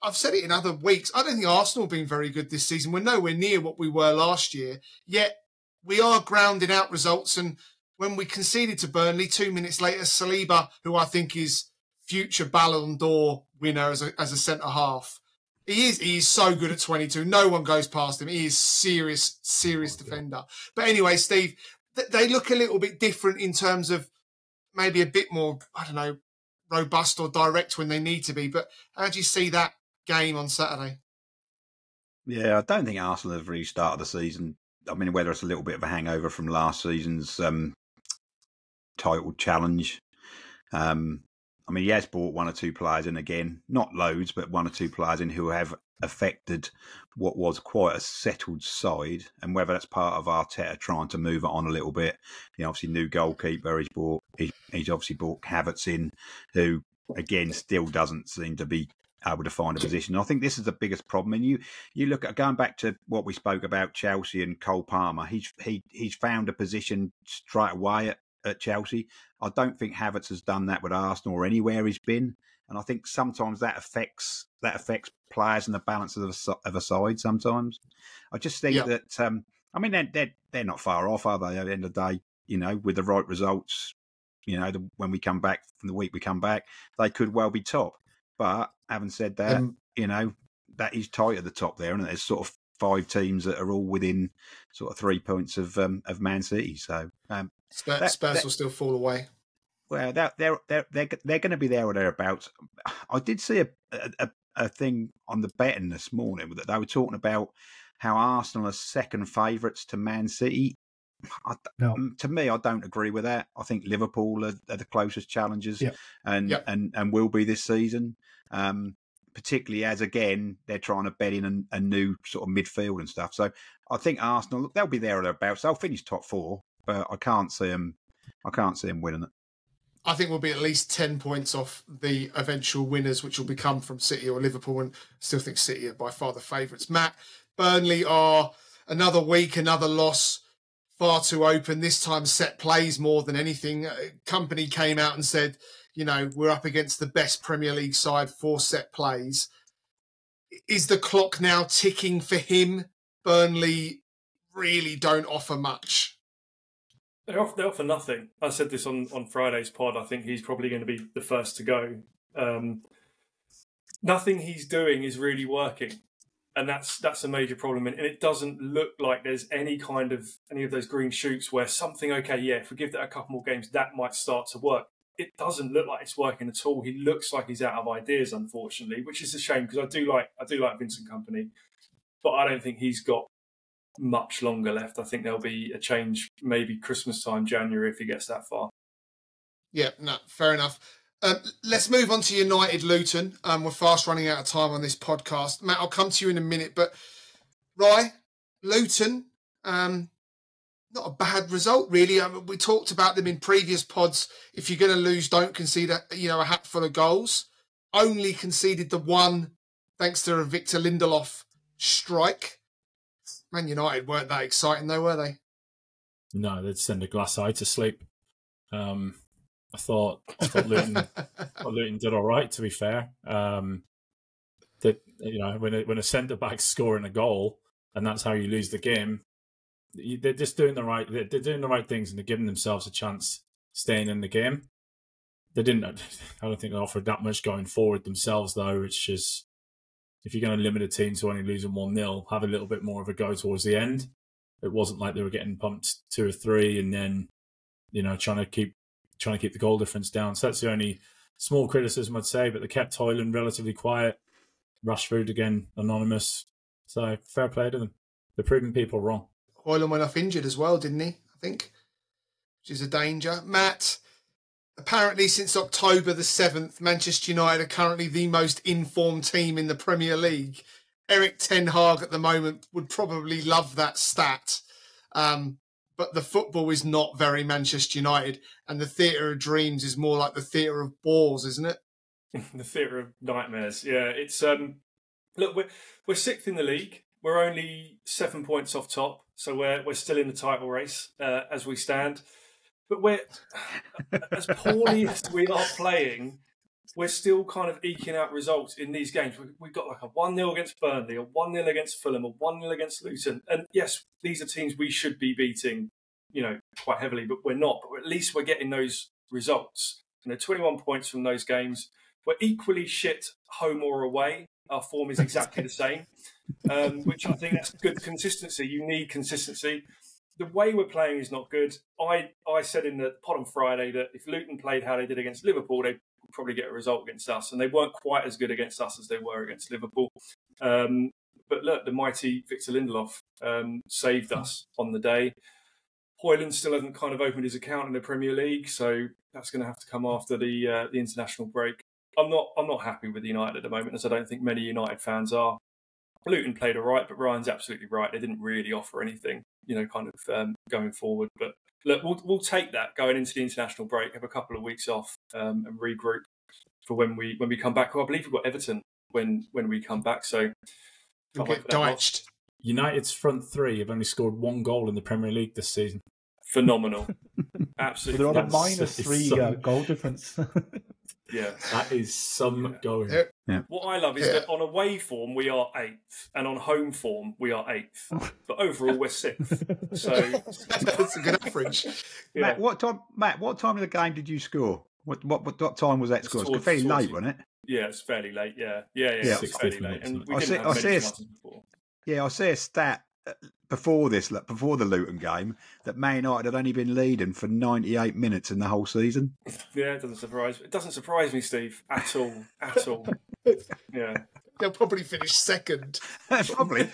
I've said it in other weeks. I don't think Arsenal have been very good this season. We're nowhere near what we were last year. Yet we are grounding out results and when we conceded to Burnley, two minutes later, Saliba, who I think is future Ballon d'Or winner as a, as a centre-half. He is he is so good at twenty-two. No one goes past him. He is serious, serious oh, defender. God. But anyway, Steve, th they look a little bit different in terms of maybe a bit more, I don't know, robust or direct when they need to be. But how do you see that game on Saturday? Yeah, I don't think Arsenal have really started the season. I mean, whether it's a little bit of a hangover from last season's... Um, title challenge. Um, I mean, he has brought one or two players in again, not loads, but one or two players in who have affected what was quite a settled side. And whether that's part of Arteta trying to move it on a little bit, you know, obviously new goalkeeper he's brought. He, he's obviously brought Havertz in, who again still doesn't seem to be able to find a position. And I think this is the biggest problem. And you you look at, going back to what we spoke about, Chelsea and Cole Palmer, he's he he's found a position straight away at, at Chelsea. I don't think Havertz has done that with Arsenal or anywhere he's been. And I think sometimes that affects that affects players and the balance of a, of a side sometimes. I just think yeah. that, um, I mean, they're, they're, they're not far off, are they, at the end of the day, you know, with the right results, you know, the, when we come back from the week we come back, they could well be top. But having said that, um, you know, that is tight at the top there, and there's sort of five teams that are all within sort of three points of um, of Man City. So um, Spurs, that, Spurs that, will still fall away. Well, they're they're they're they're, they're going to be there or thereabouts. I did see a, a a thing on the betting this morning that they were talking about how Arsenal are second favourites to Man City. I, no. To me, I don't agree with that. I think Liverpool are, are the closest challengers, yeah. and, yeah. and and will be this season. Um, particularly as, again, they're trying to bet in a, a new sort of midfield and stuff. So I think Arsenal, they'll be there or thereabouts. They'll finish top four, but I can't see them. I can't see them winning it. I think we'll be at least ten points off the eventual winners, which will become from City or Liverpool, and still think City are by far the favourites. Matt, Burnley are another week, another loss, far too open. This time set plays more than anything. Company came out and said, you know, we're up against the best Premier League side for set plays. Is the clock now ticking for him? Burnley really don't offer much. They're off, they're off for nothing. I said this on, on Friday's pod. I think he's probably going to be the first to go. Um, nothing he's doing is really working. And that's that's a major problem. And it doesn't look like there's any kind of, any of those green shoots where something, okay, yeah, if we give that a couple more games, that might start to work. It doesn't look like it's working at all. He looks like he's out of ideas, unfortunately, which is a shame because I do like I do like Vincent Kompany. But I don't think he's got much longer left. I think there'll be a change maybe Christmas time, January, if he gets that far. Yeah, no, fair enough. Um, let's move on to United Luton. Um, we're fast running out of time on this podcast. Matt, I'll come to you in a minute, but Rye, Luton, um, not a bad result, really. I mean, we talked about them in previous pods. If you're going to lose, don't concede a, you know, a hatful of goals. Only conceded the one thanks to a Victor Lindelof strike. Man United weren't that exciting though, were they? No, they'd send a glass eye to sleep. Um, I thought I thought Luton, I thought Luton did all right, to be fair. Um, that you know, when a, when a centre back's scoring a goal and that's how you lose the game, they're just doing the right they're doing the right things and they're giving themselves a chance staying in the game. They didn't. I don't think they offered that much going forward themselves though, which is. If you're going to limit a team to only losing one nil, have a little bit more of a go towards the end. It wasn't like they were getting pumped two or three and then, you know, trying to keep trying to keep the goal difference down. So that's the only small criticism I'd say, but they kept Hojlund relatively quiet. Rashford, again, anonymous. So fair play to them. They're proving people wrong. Hojlund went off injured as well, didn't he? I think, which is a danger. Matt, apparently, since October the seventh, Manchester United are currently the most informed team in the Premier League. Eric Ten Hag at the moment would probably love that stat. Um, but the football is not very Manchester United. And the theatre of dreams is more like the theatre of balls, isn't it? The theatre of nightmares, yeah. It's um, look, we're, we're sixth in the league. We're only seven points off top. So we're, we're still in the title race uh, as we stand. But we're, as poorly as we are playing, we're still kind of eking out results in these games. We've got like a one nil against Burnley, a one nil against Fulham, a one nil against Luton. And yes, these are teams we should be beating, you know, quite heavily, but we're not. But at least we're getting those results. You know, twenty-one points from those games. We're equally shit home or away. Our form is exactly the same, um, which I think that's good consistency. You need consistency. The way we're playing is not good. I, I said in the pod on Friday that if Luton played how they did against Liverpool, they'd probably get a result against us. And they weren't quite as good against us as they were against Liverpool. Um, but look, the mighty Victor Lindelof um, saved us on the day. Hojlund still hasn't kind of opened his account in the Premier League, so that's going to have to come after the uh, the international break. I'm not I'm not happy with United at the moment, as I don't think many United fans are. Luton played all right, but Ryan's absolutely right. They didn't really offer anything, you know, kind of um, going forward. But look, we'll, we'll take that going into the international break, have a couple of weeks off um, and regroup for when we when we come back. Well, I believe we've got Everton when when we come back. So we'll get diced. United's front three have only scored one goal in the Premier League this season. Phenomenal. Absolutely. So they're on a minus three some, uh, goal difference. Yeah. That is some yeah. going. Yeah. Yeah. What I love is yeah. that on away form, we are eighth, and on home form, we are eighth. But overall, we're sixth. So that's a good average. Yeah. Matt, what time, Matt, what time of the game did you score? What what, what, what time was that score? It was fairly late, wasn't it? Yeah, it's fairly late, yeah. Yeah, yeah, yeah. It's fairly late. And we I didn't see, have I many see chances a, before. Yeah, I see a stat before this, before the Luton game, that Man United had only been leading for ninety-eight minutes in the whole season. Yeah, it doesn't surprise me. It doesn't surprise me, Steve, at all, at all. Yeah, they'll probably finish second. Probably.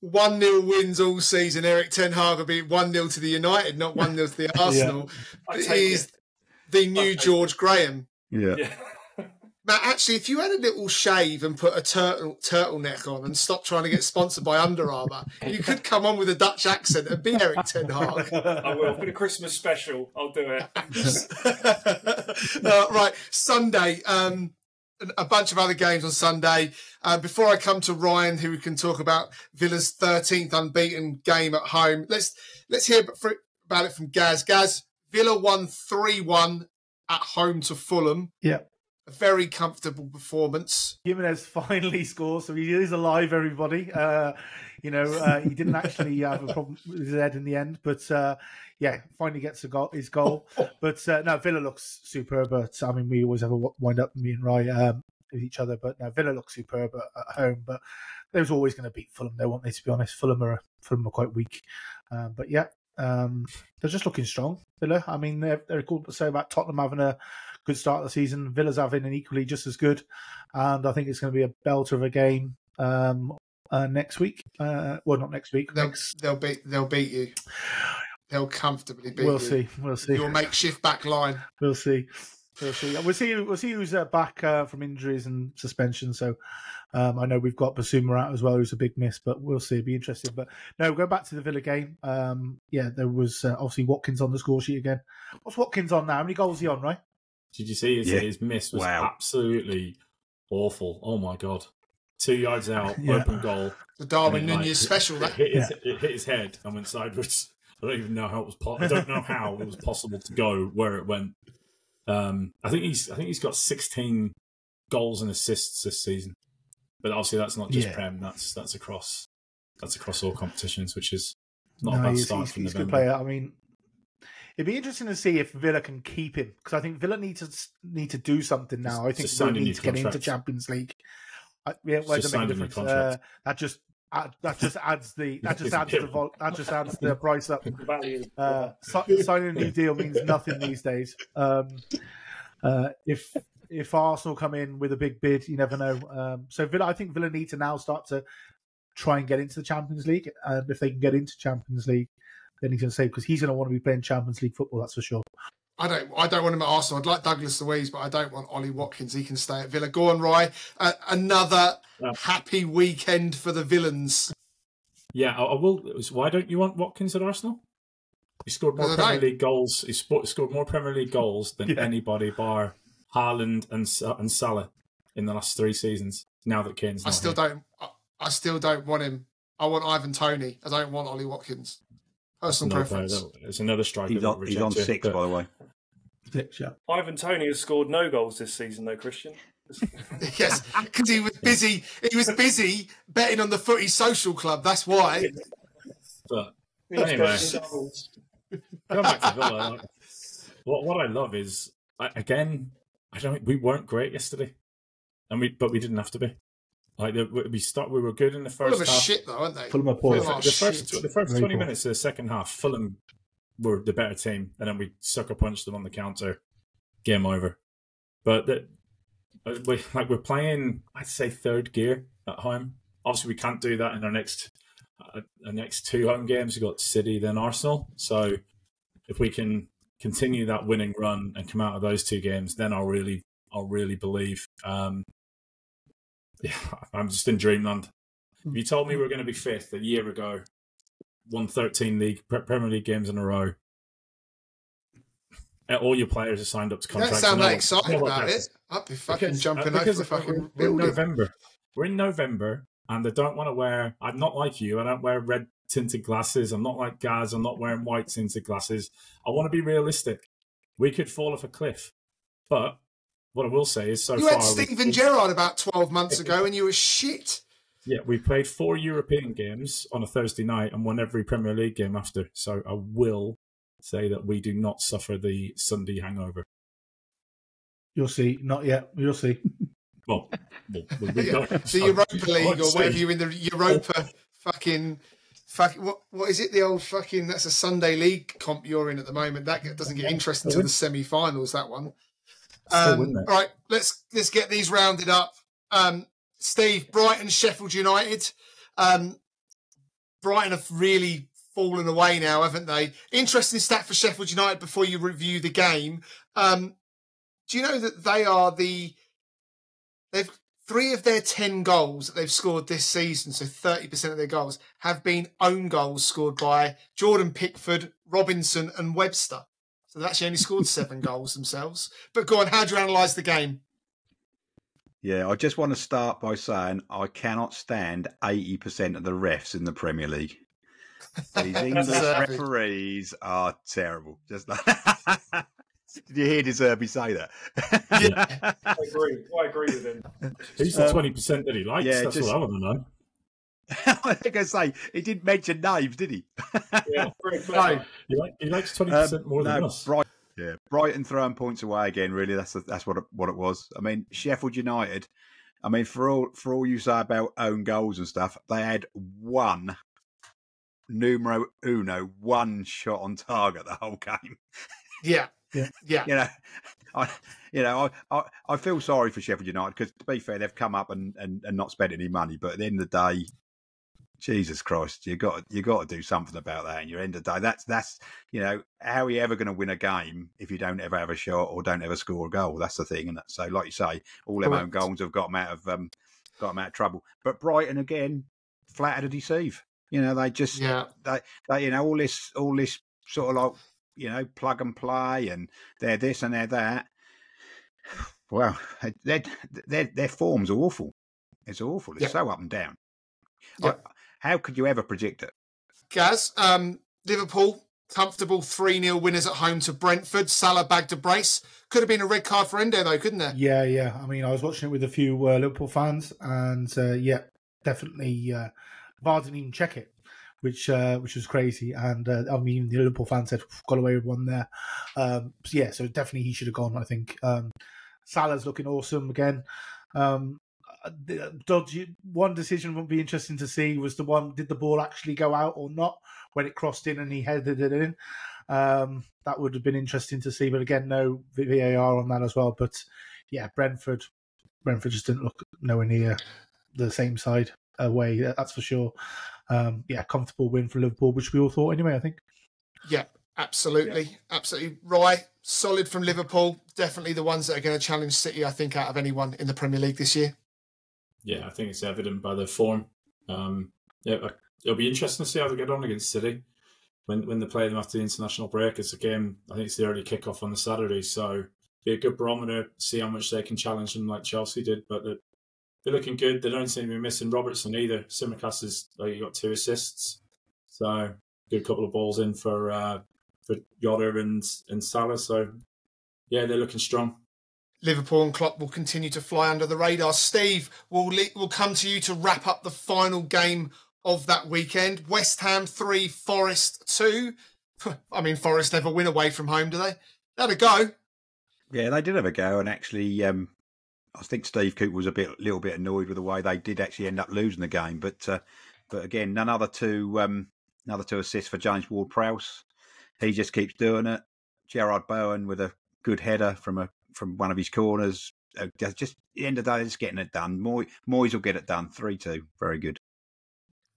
one nil wins all season. Eric Ten Hag will be one nil to the United, not one nil to the Arsenal. Yeah. He's it. the new George Graham. Yeah. yeah. Matt, actually, if you had a little shave and put a turtle turtleneck on and stopped trying to get sponsored by Under Armour, you could come on with a Dutch accent and be Eric Ten Hag. I will. For the Christmas special, I'll do it. uh, right, Sunday, um, a bunch of other games on Sunday. Uh, before I come to Ryan, who we can talk about Villa's thirteenth unbeaten game at home, let's let's hear about it from Gaz. Gaz, Villa won three one at home to Fulham. Yeah. Very comfortable performance. Jimenez finally scores, so he is alive, everybody. Uh, you know, uh, he didn't actually have a problem with his head in the end, but uh, yeah, finally gets a goal, his goal. But uh, no, Villa looks superb. But, I mean, we always have a wind up, me and Rye, um, with each other, but no, Villa looks superb at, at home. But there's always going to beat Fulham, though, weren't they, to be honest? Fulham are, Fulham are quite weak. Uh, but yeah, um, they're just looking strong, Villa. I mean, they're, they're called to say about Tottenham having a good start of the season. Villa's having an equally just as good, and I think it's going to be a belter of a game um, uh, next week. Uh, well, not next week. They'll, next... they'll beat. They'll beat you. They'll comfortably beat. We'll you. see. We'll see. Your makeshift back line. We'll see. We'll see. We'll see. We'll see who's uh, back uh, from injuries and suspension. So um, I know we've got Bissouma out as well, who's a big miss, but we'll see. It'll be interesting. But no, go back to the Villa game. Um, yeah, there was uh, obviously Watkins on the score sheet again. What's Watkins on now? How many goals is he on, right? Did you see his, yeah. his miss was wow. absolutely awful? Oh, my God. Two yards out, yeah. open goal. The Darwin Nunez like, special. It, it, hit his, yeah. it hit his head and went sideways. I don't even know how it was po- I don't know how it was possible to go where it went. Um, I think he's I think he's got sixteen goals and assists this season. But obviously that's not just yeah. Prem, that's that's across that's across all competitions, which is not no, a bad he's, start he's, from he's November. He's a good player. I mean, it'd be interesting to see if Villa can keep him, because I think Villa need to need to do something now. I think they need to get into Champions League. I, yeah, well, just uh, that just add, that just adds the that just adds the vol- that just adds the price up. Uh, signing a new deal means nothing these days. Um, uh, if if Arsenal come in with a big bid, you never know. Um, so Villa, I think Villa need to now start to try and get into the Champions League, and if they can get into Champions League, then he's going to say, because he's going to want to be playing Champions League football, that's for sure. I don't I don't want him at Arsenal. I'd like Douglas Luiz, but I don't want Ollie Watkins. He can stay at Villa. Go on, Rye. Uh, another yeah. happy weekend for the villains. Yeah, I, I will. Why don't you want Watkins at Arsenal? He scored more Premier League goals. He scored more Premier League goals than yeah. anybody bar Haaland and, and Salah in the last three seasons, now that Kane's not I still here. don't. I, I still don't want him. I want Ivan Toney. I don't want Ollie Watkins. Personal no preference. Player, it's another striker. He's on, he's on six, but... by the way. Six, yeah. Ivan Toney has scored no goals this season, though, Christian. Yes, because he was busy. He was busy betting on the Footy Social Club. That's why. But anyway, going back to Villa. Like, what what I love is I, again, I don't. We weren't great yesterday, and we but we didn't have to be. Like we start, we were good in the first Fulham half. Fulham are shit, though, aren't they? Fulham are poor. The, the first, the first twenty minutes of the second half, Fulham were the better team, and then we sucker punched them on the counter. Game over. But that, we, like we're playing, I'd say third gear at home. Obviously, we can't do that in our next, uh, our next two home games. We got City, then Arsenal. So if we can continue that winning run and come out of those two games, then I'll really, I'll really believe. Um, Yeah, I'm just in dreamland. If you told me we were going to be fifth a year ago, won thirteen league Premier League games in a row, all your players are signed up to contracts. Don't sound that excited about it. I'd be fucking because, jumping uh, out for fucking we're, we're in November. We're in November, and I don't want to wear. I'm not like you. I don't wear red tinted glasses. I'm not like Gaz. I'm not wearing white tinted glasses. I want to be realistic. We could fall off a cliff, but what I will say is so you far... You had Steven we, Gerrard about twelve months ago and you were shit. Yeah, we played four European games on a Thursday night and won every Premier League game after. So I will say that we do not suffer the Sunday hangover. You'll see. Not yet. You'll see. Well, we, we yeah. don't. So Europa League or whatever you're in the Europa oh. fucking... Fuck, what, what is it? The old fucking, that's a Sunday league comp you're in at the moment. That doesn't get interesting until the semi-finals, that one. Um, all right, let's, let's get these rounded up. Um, Steve, Brighton, Sheffield United. Um, Brighton have really fallen away now, haven't they? Interesting stat for Sheffield United before you review the game. Um, do you know that they are the... They've... Three of their ten goals that they've scored this season, so thirty percent of their goals, have been own goals scored by Jordan Pickford, Robinson and Webster. So they've actually only scored seven goals themselves. But go on, how do you analyse the game? Yeah, I just want to start by saying I cannot stand eighty percent of the refs in the Premier League. These English referees are terrible. Just like... Did you hear De Zerbi say that? Yeah, I agree. I agree with him. He's the twenty percent that he likes. Yeah, that's just, what I want to know. I think I say he didn't mention names, did he? Yeah, no, he, like, he likes twenty percent um, more no, than us. Bright, yeah, Brighton throwing points away again. Really, that's a, that's what it, what it was. I mean, Sheffield United. I mean, for all for all you say about own goals and stuff, they had one. Numero uno, one shot on target the whole game. Yeah. Yeah, yeah. You know, I, you know, I, I, I feel sorry for Sheffield United because, to be fair, they've come up and, and, and not spent any money. But at the end of the day, Jesus Christ, you got you got to do something about that. And your end of the day, that's that's you know, how are you ever going to win a game if you don't ever have a shot or don't ever score a goal? That's the thing. And so, like you say, all their own goals have got them out of um, got them out of trouble. But Brighton again, flat to deceive. You know, they just yeah. they they you know all this all this sort of like. You know, plug and play, and they're this and they're that. Well, their their form's awful. It's awful. It's yep. so up and down. Yep. I, how could you ever predict it? Gaz, um, Liverpool, comfortable three nil winners at home to Brentford. Salah bagged a brace. Could have been a red card for Endo, though, couldn't there? Yeah, yeah. I mean, I was watching it with a few uh, Liverpool fans, and uh, yeah, definitely. Uh, V A R didn't even check it. Which uh, which was crazy, and uh, I mean the Liverpool fan said got away with one there. Um, so yeah, so definitely he should have gone. I think um, Salah's looking awesome again. Um, dodgy one decision would be interesting to see was the one did the ball actually go out or not when it crossed in and he headed it in. Um, that would have been interesting to see, but again no V A R on that as well. But yeah, Brentford Brentford just didn't look nowhere near the same side away. That's for sure. Um, yeah, comfortable win for Liverpool, which we all thought anyway, I think. Yeah, absolutely. Yeah. Absolutely. Right, solid from Liverpool. Definitely the ones that are going to challenge City, I think, out of anyone in the Premier League this year. Yeah, I think it's evident by their form. Um, yeah, it'll be interesting to see how they get on against City when when they play them after the international break. It's a game, I think it's the early kickoff on the Saturday, so be a good barometer, see how much they can challenge them like Chelsea did, but the they're looking good. They don't seem to be missing Robertson either. Tsimikas has like, got two assists. So, good couple of balls in for uh, for Jota and, and Salah. So, yeah, they're looking strong. Liverpool and Klopp will continue to fly under the radar. Steve, we'll, le- we'll come to you to wrap up the final game of that weekend. West Ham three, Forest two. I mean, Forest never win away from home, do they? They had a go. Yeah, they did have a go and actually... Um... I think Steve Cooper was a bit, little bit annoyed with the way they did actually end up losing the game, but uh, but again, another two, um, another two assists for James Ward-Prowse. He just keeps doing it. Gerard Bowen with a good header from a from one of his corners. Uh, just the end of the day, just getting it done. Moy, Moyes will get it done. Three two, very good.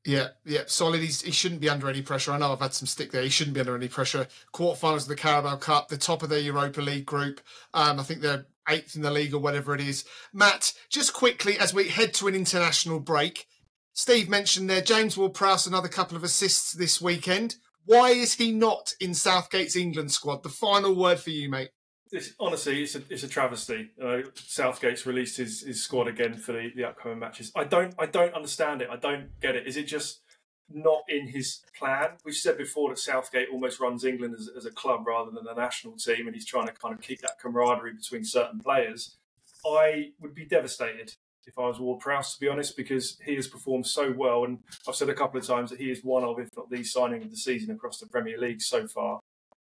Yeah, yeah, solid. He's, he shouldn't be under any pressure. I know I've had some stick there. He shouldn't be under any pressure. Quarterfinals of the Carabao Cup, the top of their Europa League group. Um, I think they're eighth in the league or whatever it is. Matt, just quickly, as we head to an international break, Steve mentioned there, James Ward-Prowse, another couple of assists this weekend. Why is he not in Southgate's England squad? The final word for you, mate. It's, honestly, it's a, it's a travesty. Uh, Southgate's released his, his squad again for the, the upcoming matches. I don't I don't understand it. I don't get it. Is it just not in his plan? We've said before that Southgate almost runs England as, as a club rather than a national team, and he's trying to kind of keep that camaraderie between certain players. I would be devastated if I was Ward-Prowse, to be honest, because he has performed so well. And I've said a couple of times that he is one of, if not the signing of the season across the Premier League so far.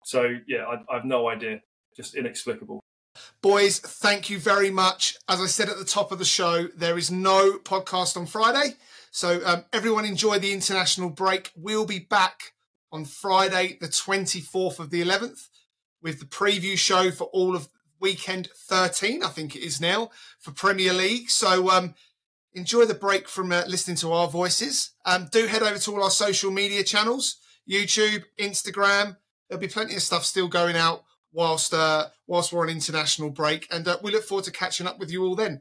So, yeah, I, I have no idea. Just inexplicable. Boys, thank you very much. As I said at the top of the show, there is no podcast on Friday. So um, everyone enjoy the international break. We'll be back on Friday, the twenty-fourth of the eleventh, with the preview show for all of Weekend thirteen, I think it is now, for Premier League. So um, enjoy the break from uh, listening to our voices. Um, do head over to all our social media channels, YouTube, Instagram. There'll be plenty of stuff still going out whilst, uh, whilst we're on international break. And uh, we look forward to catching up with you all then.